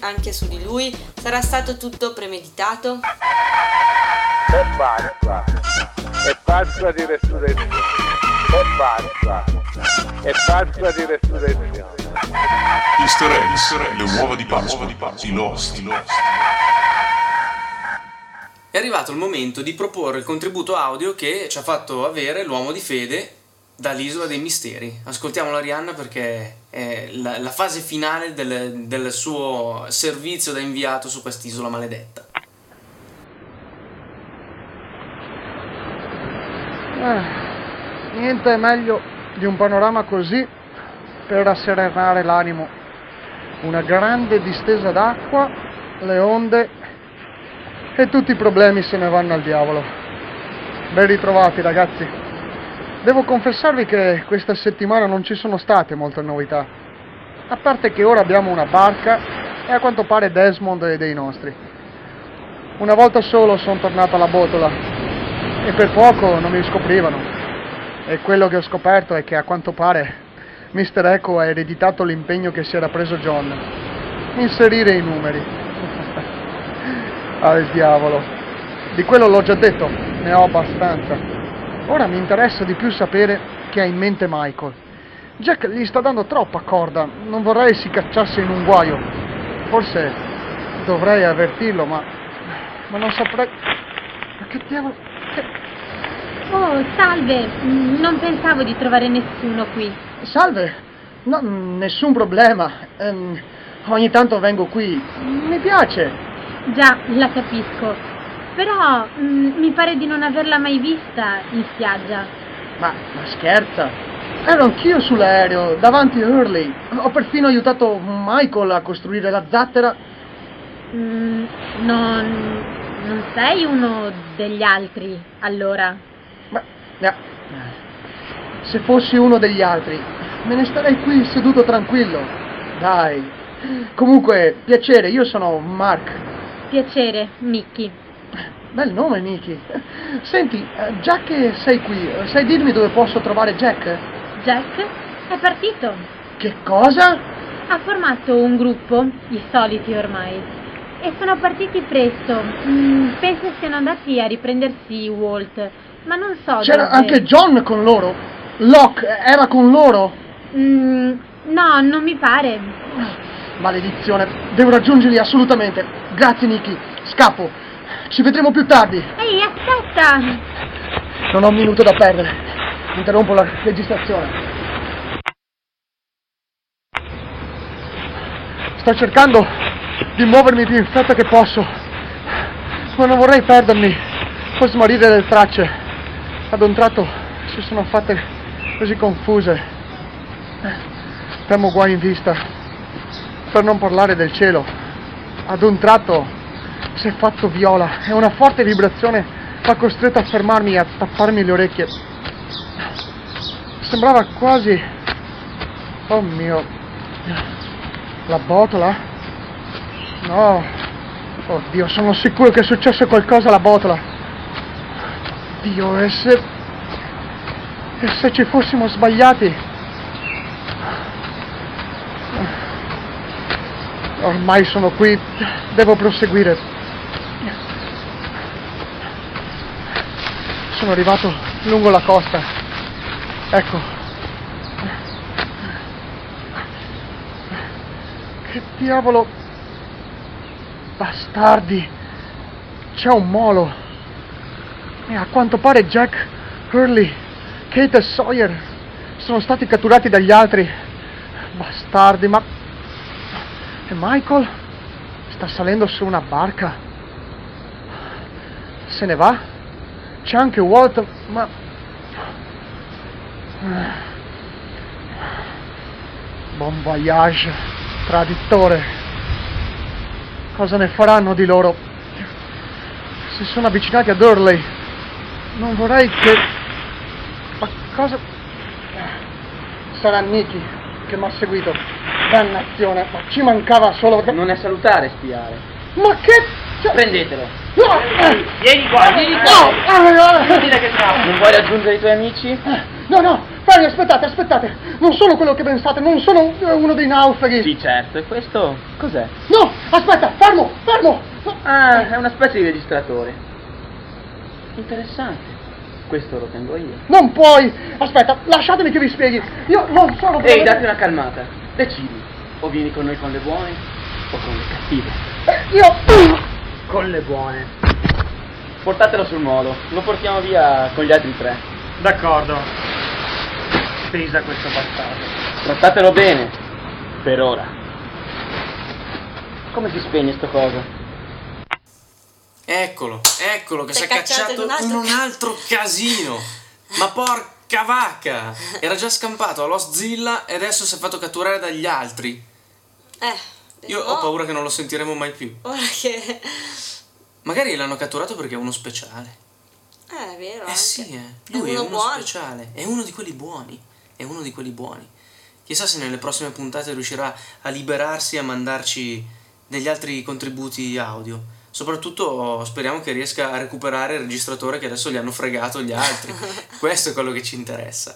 anche su di lui? Sarà stato tutto premeditato? È falsa, è falsa di resurrezione, è falsa, è falsa di resurrezione. Easter eggs, le uova di Pasqua, i Lost. È arrivato il momento di proporre il contributo audio che ci ha fatto avere l'uomo di fede dall'Isola dei Misteri. Ascoltiamo l'Arianna perché è la, la fase finale del, del suo servizio da inviato su quest'isola maledetta. Eh, niente è meglio di un panorama così per asserenare l'animo. Una grande distesa d'acqua, le onde e tutti i problemi se ne vanno al diavolo. Ben ritrovati ragazzi. Devo confessarvi che questa settimana non ci sono state molte novità, a parte che ora abbiamo una barca e a quanto pare Desmond è dei nostri. Una volta solo sono tornato alla botola e per poco non mi scoprivano, e quello che ho scoperto è che a quanto pare mister Eko ha ereditato l'impegno che si era preso John, inserire i numeri. Al diavolo, di quello l'ho già detto, ne ho abbastanza. Ora mi interessa di più sapere che ha in mente Michael. Jack gli sta dando troppa corda, non vorrei si cacciasse in un guaio. Forse dovrei avvertirlo, ma... ma non saprei... Ma che diavolo... Che... Oh, salve! Non pensavo di trovare nessuno qui. Salve! No, nessun problema. Ehm, ogni tanto vengo qui. Mi piace. Già, la capisco. Però mh, mi pare di non averla mai vista in spiaggia. Ma, ma scherza? Ero anch'io sull'aereo, davanti a Hurley. Ho perfino aiutato Michael a costruire la zattera. Mm, non, non sei uno degli altri, allora? Ma, no. Se fossi uno degli altri, me ne starei qui seduto tranquillo. Dai. Comunque, piacere, io sono Mark. Piacere, Mickey. Bel nome, Nicky. Senti, già che sei qui, sai dirmi dove posso trovare Jack? Jack è partito. Che cosa? Ha formato un gruppo, i soliti ormai, e sono partiti presto. Mm, penso siano andati a riprendersi Walt, ma non so. C'era dove... anche John con loro? Locke era con loro? Mm, no, non mi pare. Maledizione, devo raggiungerli assolutamente. Grazie, Nicky. Scappo. Ci vedremo più tardi. Ehi, aspetta! Non ho un minuto da perdere. Interrompo la registrazione. Sto cercando di muovermi più in fretta che posso, ma non vorrei perdermi o smarrire le tracce. Ad un tratto si sono fatte così confuse. Temo guai in vista, per non parlare del cielo. Ad un tratto si è fatto viola e una forte vibrazione mi ha costretto a fermarmi e a tapparmi le orecchie. Sembrava quasi... oh mio... la botola? No... oddio, sono sicuro che è successo qualcosa alla botola. Dio, e se... e se ci fossimo sbagliati? Ormai sono qui, devo proseguire. Sono arrivato lungo la costa. Ecco. Che diavolo. Bastardi. C'è un molo. E a quanto pare Jack, Hurley, Kate e Sawyer sono stati catturati dagli altri. Bastardi, ma... e Michael sta salendo su una barca. Se ne va? C'è anche Walt, ma... bon voyage, traditore. Cosa ne faranno di loro? Si sono avvicinati ad Hurley. Non vorrei che... ma cosa... sarà Nicky che mi ha seguito. Dannazione, ma ci mancava solo... non è salutare, spiare. Ma che... prendetelo. No, eh, vieni qua, vieni qua. No, dire che tra. Non vuoi raggiungere i tuoi amici? No, no, fermi, aspettate, aspettate. Non sono quello che pensate, non sono uno dei naufraghi. Sì, certo, e questo cos'è? No, aspetta, fermo, fermo. Ah, è una specie di registratore. Interessante. Questo lo tengo io. Non puoi. Aspetta, lasciatemi che vi spieghi. Io non sono... ehi, date una calmata. Decidi. O vieni con noi con le buone o con le cattive. Eh, io... con le buone. Portatelo sul molo, lo portiamo via con gli altri tre. D'accordo. sospesa questo bastardo. Trattatelo bene, per ora. Come si spegne sto coso? Eccolo, eccolo che si è cacciato in un altro, un altro casino. Ma porca vacca! Era già scampato a Lost Zilla e adesso si è fatto catturare dagli altri. Eh, io no. Ho paura che non lo sentiremo mai più. Ora che... Magari l'hanno catturato perché è uno speciale. Eh, è vero. Eh anche. Sì, eh. Lui è uno, è uno speciale, è uno di quelli buoni, è uno di quelli buoni. Chissà se nelle prossime puntate riuscirà a liberarsi e a mandarci degli altri contributi audio. Soprattutto speriamo che riesca a recuperare il registratore che adesso gli hanno fregato gli altri. Questo è quello che ci interessa.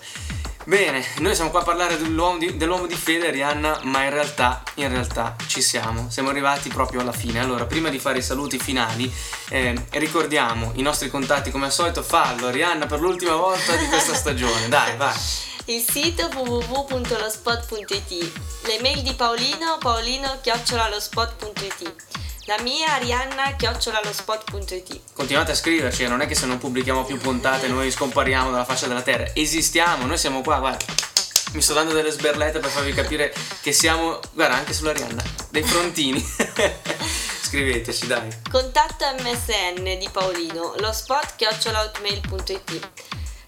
Bene, noi siamo qua a parlare dell'uomo di, dell'uomo di fede, Arianna, ma in realtà, in realtà ci siamo. Siamo arrivati proprio alla fine. Allora, prima di fare i saluti finali, eh, ricordiamo i nostri contatti come al solito. Fallo, Arianna, per l'ultima volta di questa stagione. Dai, vai. Il sito w w w punto lo spot punto i t, le mail di Paolino, paolino chiocciola lo spot punto i t. La mia Arianna chiocciola lo spot punto i t. Continuate a scriverci, non è che se non pubblichiamo più puntate noi scompariamo dalla faccia della terra. Esistiamo, noi siamo qua, guarda. Mi sto dando delle sberlette per farvi capire che siamo, guarda, anche sull'Arianna, dei frontini. Scriveteci, dai. Contatto M S N di Paolino, lo spot chiocciola hotmail punto i t.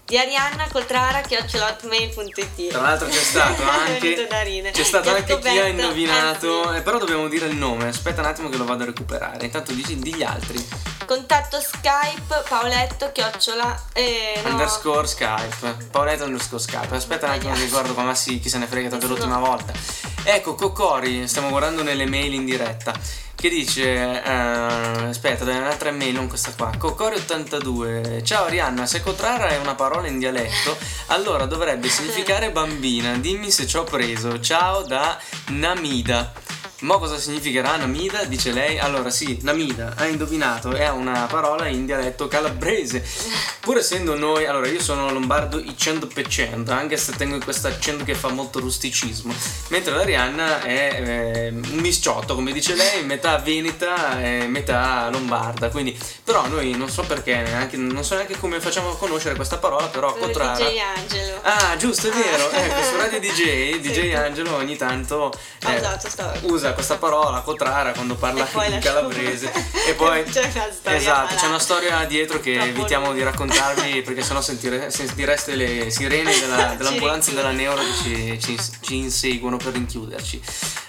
Di Arianna Coltrara chiocciola hotmail punto i t. Tra l'altro c'è stato anche c'è stato anche chi ha indovinato, eh, però dobbiamo dire il nome. Aspetta un attimo che lo vado a recuperare. Intanto dici gli altri. Contatto Skype Paoletto chiocciola eh, no. underscore Skype Paoletto underscore Skype. Aspetta un attimo che guardo qua, ma sì, chi se ne frega, tanto l'ultima volta. Ecco Cocori, stiamo guardando nelle mail in diretta. Che dice, eh, aspetta, dai, un'altra mail, non questa qua. Cocori ottantadue, ciao Arianna, se Cotrara è una parola in dialetto, allora dovrebbe significare bambina, dimmi se ci ho preso, ciao da Namida. Ma cosa significherà Namida? Dice lei. Allora sì, Namida, hai indovinato, è una parola in dialetto calabrese. Pur essendo noi, allora io sono lombardo il cento per cento, anche se tengo questo accento che fa molto rusticismo, mentre l'Arianna è eh, un misciotto, come dice lei, metà veneta e metà lombarda. Quindi, però noi non so perché, neanche, non so neanche come facciamo a conoscere questa parola, però Cotrara... D J Angelo. Ah, giusto, è vero, ecco, su Radio D J, D J sì. Angelo ogni tanto eh, usa questa parola Cotrara quando parla in calabrese e poi c'è una storia, esatto, c'è una storia dietro che troppo evitiamo lunga di raccontarvi perché sennò sentire, sentireste le sirene della, dell'ambulanza e della neuro che ci, ci, ci inseguono per rinchiuderci.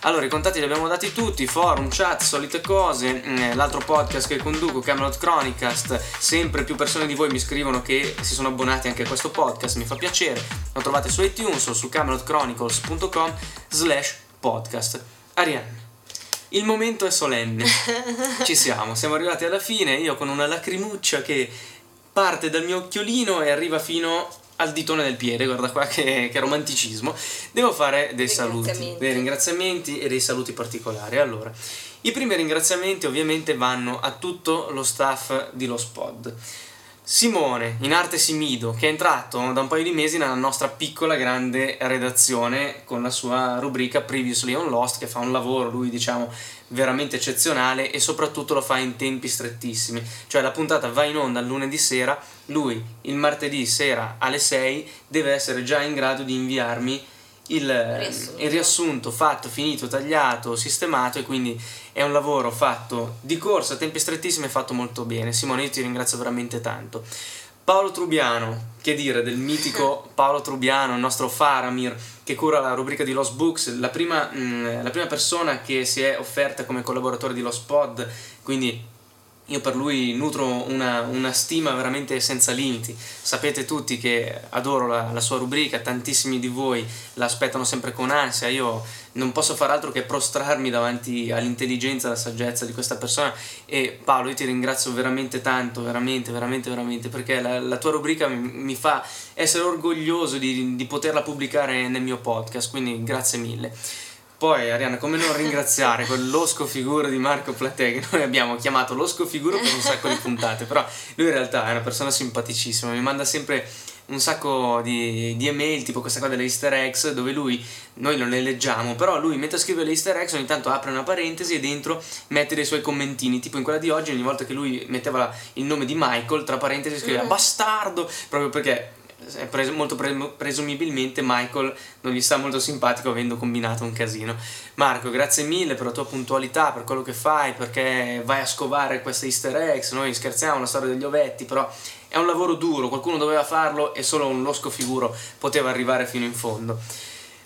Allora i contatti li abbiamo dati tutti, forum, chat, solite cose, l'altro podcast che conduco Camelot Chronicast, sempre più persone di voi mi scrivono che si sono abbonati anche a questo podcast, mi fa piacere, lo trovate su iTunes o su camelot chronicles punto com slash podcast. Arianna, il momento è solenne, ci siamo, siamo arrivati alla fine, io con una lacrimuccia che parte dal mio occhiolino e arriva fino al ditone del piede, guarda qua che, che romanticismo, devo fare dei saluti, dei ringraziamenti e dei saluti particolari. Allora, i primi ringraziamenti ovviamente vanno a tutto lo staff di Lost Pod. Simone, in arte Simido, che è entrato da un paio di mesi nella nostra piccola grande redazione con la sua rubrica Previously on Lost, che fa un lavoro, lui diciamo, veramente eccezionale e soprattutto lo fa in tempi strettissimi, cioè la puntata va in onda il lunedì sera, lui il martedì sera alle sei deve essere già in grado di inviarmi il riassunto. il riassunto fatto, finito, tagliato, sistemato, e quindi è un lavoro fatto di corsa, tempi strettissimi e fatto molto bene. Simone, io ti ringrazio veramente tanto. Paolo Trubiano, che dire del mitico Paolo Trubiano, il nostro Faramir che cura la rubrica di Lost Books, la prima, mh, la prima persona che si è offerta come collaboratore di Lost Pod, quindi io per lui nutro una, una stima veramente senza limiti. Sapete tutti che adoro la, la sua rubrica, tantissimi di voi l'aspettano sempre con ansia, io non posso far altro che prostrarmi davanti all'intelligenza e alla saggezza di questa persona. E Paolo, io ti ringrazio veramente tanto, veramente, veramente, veramente, perché la, la tua rubrica mi, mi fa essere orgoglioso di, di poterla pubblicare nel mio podcast, quindi grazie mille. Poi Arianna, come non ringraziare quello scofiguro di Marco Platè, che noi abbiamo chiamato lo scofiguro per un sacco di puntate, però lui in realtà è una persona simpaticissima, mi manda sempre un sacco di, di email, tipo questa qua delle easter eggs, dove lui, noi non le leggiamo, però lui mentre scrive le easter eggs ogni tanto apre una parentesi e dentro mette dei suoi commentini, tipo in quella di oggi ogni volta che lui metteva il nome di Michael, tra parentesi scriveva mm. bastardo, proprio perché... è preso, molto pre- presumibilmente Michael non gli sta molto simpatico avendo combinato un casino. Marco, grazie mille per la tua puntualità, per quello che fai, perché vai a scovare queste easter eggs. Noi scherziamo, la storia degli ovetti, però è un lavoro duro, qualcuno doveva farlo e solo un losco figuro poteva arrivare fino in fondo.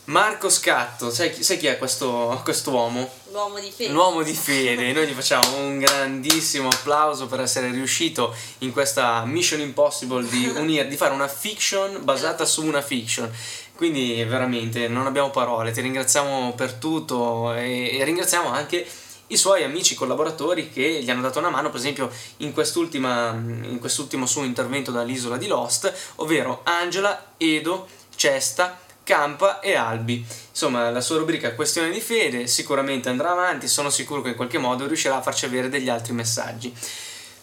Marco Scatto, sai chi, sai chi è questo quest'uomo? L'uomo di fede. L'uomo di fede, noi gli facciamo un grandissimo applauso per essere riuscito in questa Mission Impossible di unire, di fare una fiction basata su una fiction. Quindi veramente non abbiamo parole, ti ringraziamo per tutto e, e ringraziamo anche i suoi amici collaboratori che gli hanno dato una mano, per esempio in quest'ultima, in quest'ultimo suo intervento dall'isola di Lost, ovvero Angela, Edo, Cesta, Campa e Albi. Insomma, la sua rubrica Questione di Fede sicuramente andrà avanti, sono sicuro che in qualche modo riuscirà a farci avere degli altri messaggi.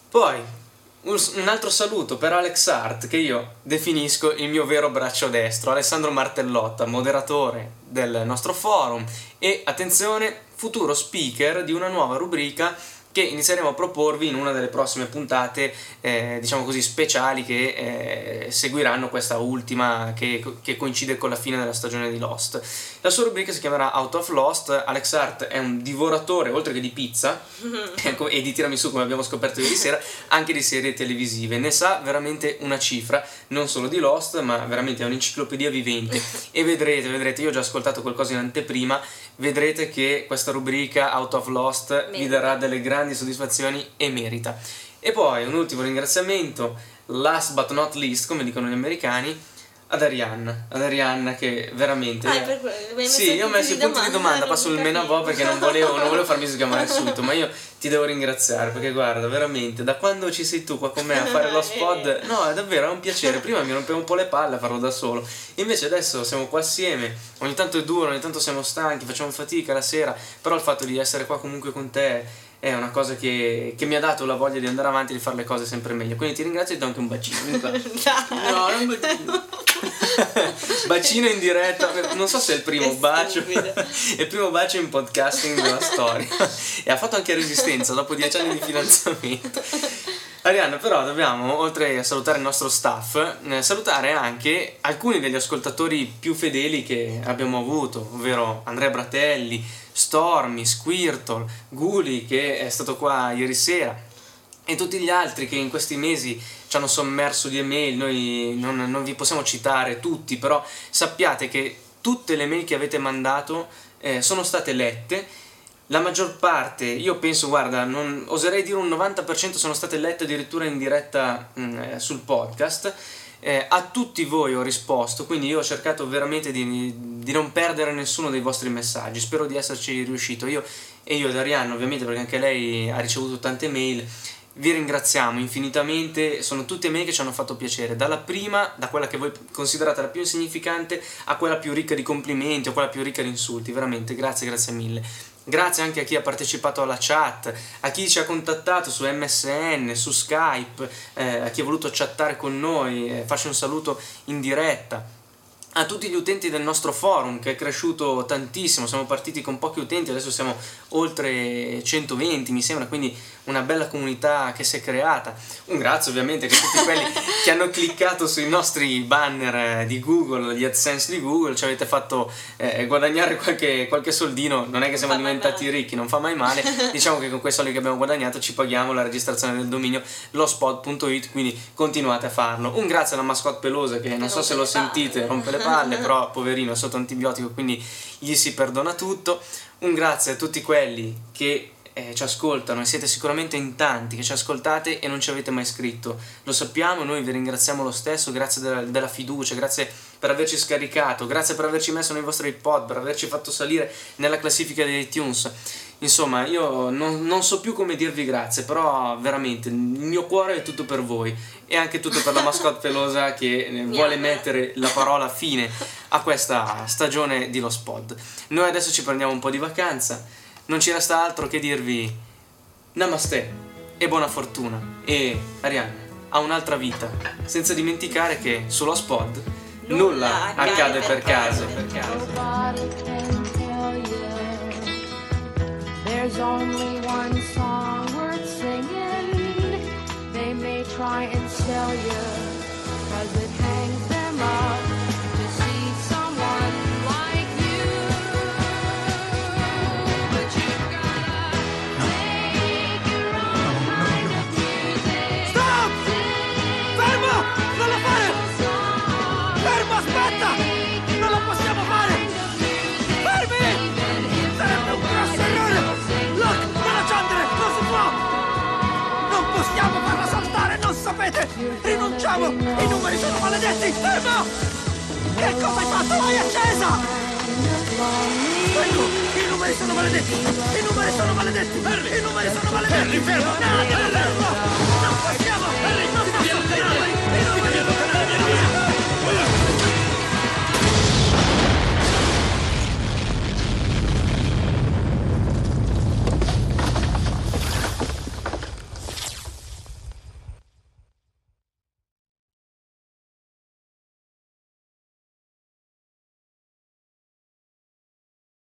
Poi un altro saluto per Alex Hart, che io definisco il mio vero braccio destro, Alessandro Martellotta, moderatore del nostro forum e, attenzione, futuro speaker di una nuova rubrica che inizieremo a proporvi in una delle prossime puntate, eh, diciamo così, speciali che eh, seguiranno questa ultima che, che coincide con la fine della stagione di Lost. La sua rubrica si chiamerà Out of Lost. Alex Hart è un divoratore, oltre che di pizza e di tiramisù, come abbiamo scoperto ieri sera, anche di serie televisive. Ne sa veramente una cifra, non solo di Lost, ma veramente è un'enciclopedia vivente. E vedrete, vedrete, io ho già ascoltato qualcosa in anteprima, vedrete che questa rubrica Out of Lost merita. Vi darà delle grandi di soddisfazioni e merita. E poi un ultimo ringraziamento, last but not least, come dicono gli americani, ad Arianna, ad Arianna che veramente... Ah, per quello, sì, io ho messo i punti di domanda, passo il menavò perché non volevo, non volevo farmi sgamare subito, ma io ti devo ringraziare perché guarda, veramente, da quando ci sei tu qua con me a fare lo spot, no, è davvero, è un piacere, prima mi rompevo un po' le palle a farlo da solo, invece adesso siamo qua assieme, ogni tanto è duro, ogni tanto siamo stanchi, facciamo fatica la sera, però il fatto di essere qua comunque con te è una cosa che, che mi ha dato la voglia di andare avanti e di fare le cose sempre meglio. Quindi ti ringrazio e ti do anche un bacino. No, non bacino. Bacino in diretta. Non so se è il primo bacio. È il primo bacio in podcasting della storia. E ha fatto anche Resistenza dopo dieci anni di fidanzamento. Arianna, però dobbiamo, oltre a salutare il nostro staff, eh, salutare anche alcuni degli ascoltatori più fedeli che abbiamo avuto, ovvero Andrea Bratelli, Stormy, Squirtle, Guli che è stato qua ieri sera e tutti gli altri che in questi mesi ci hanno sommerso di email. Noi non, non vi possiamo citare tutti, però sappiate che tutte le mail che avete mandato eh, sono state lette. La maggior parte, io penso, guarda, non oserei dire un novanta per cento sono state lette addirittura in diretta mh, sul podcast. Eh, a tutti voi ho risposto, quindi io ho cercato veramente di, di non perdere nessuno dei vostri messaggi. Spero di esserci riuscito io e io ad Arianna, ovviamente, perché anche lei ha ricevuto tante mail. Vi ringraziamo infinitamente, sono tutte mail che ci hanno fatto piacere, dalla prima, da quella che voi considerate la più insignificante, a quella più ricca di complimenti o quella più ricca di insulti. Veramente grazie, grazie mille. Grazie anche a chi ha partecipato alla chat, a chi ci ha contattato su M S N, su Skype, eh, a chi ha voluto chattare con noi, eh, faccio un saluto in diretta. A tutti gli utenti del nostro forum, che è cresciuto tantissimo, siamo partiti con pochi utenti, adesso siamo oltre centoventi mi sembra, quindi una bella comunità che si è creata. Un grazie ovviamente a tutti quelli che hanno cliccato sui nostri banner di Google, gli AdSense di Google, ci avete fatto eh, guadagnare qualche, qualche soldino, non è che siamo diventati ricchi, non fa mai male, diciamo che con quei soldi che abbiamo guadagnato ci paghiamo la registrazione del dominio lost pod punto it, quindi continuate a farlo. Un grazie alla mascotte pelosa che non so se lo sentite, rompe le palle, però poverino è sotto antibiotico quindi gli si perdona tutto. Un grazie a tutti quelli che eh, ci ascoltano, e siete sicuramente in tanti che ci ascoltate e non ci avete mai scritto, lo sappiamo, noi vi ringraziamo lo stesso, grazie della, della fiducia, grazie per averci scaricato, grazie per averci messo nei vostri pod, per averci fatto salire nella classifica di iTunes. Insomma, io non, non so più come dirvi grazie, però veramente il mio cuore è tutto per voi e anche tutto per la mascotte pelosa che vuole mettere la parola fine a questa stagione di Lost Pod. Noi adesso ci prendiamo un po' di vacanza, non ci resta altro che dirvi namaste e buona fortuna, e Arianna ha un'altra vita, senza dimenticare che su Lost Pod nulla, nulla accade, accade per, per caso, per caso. There's only one song worth singing. They may try and sell you, 'cause it hangs them Rinunciamo! I numeri sono maledetti! Ferma! Che cosa hai fatto? L'hai accesa! Ecco! I numeri sono maledetti! I numeri sono maledetti! I numeri sono maledetti!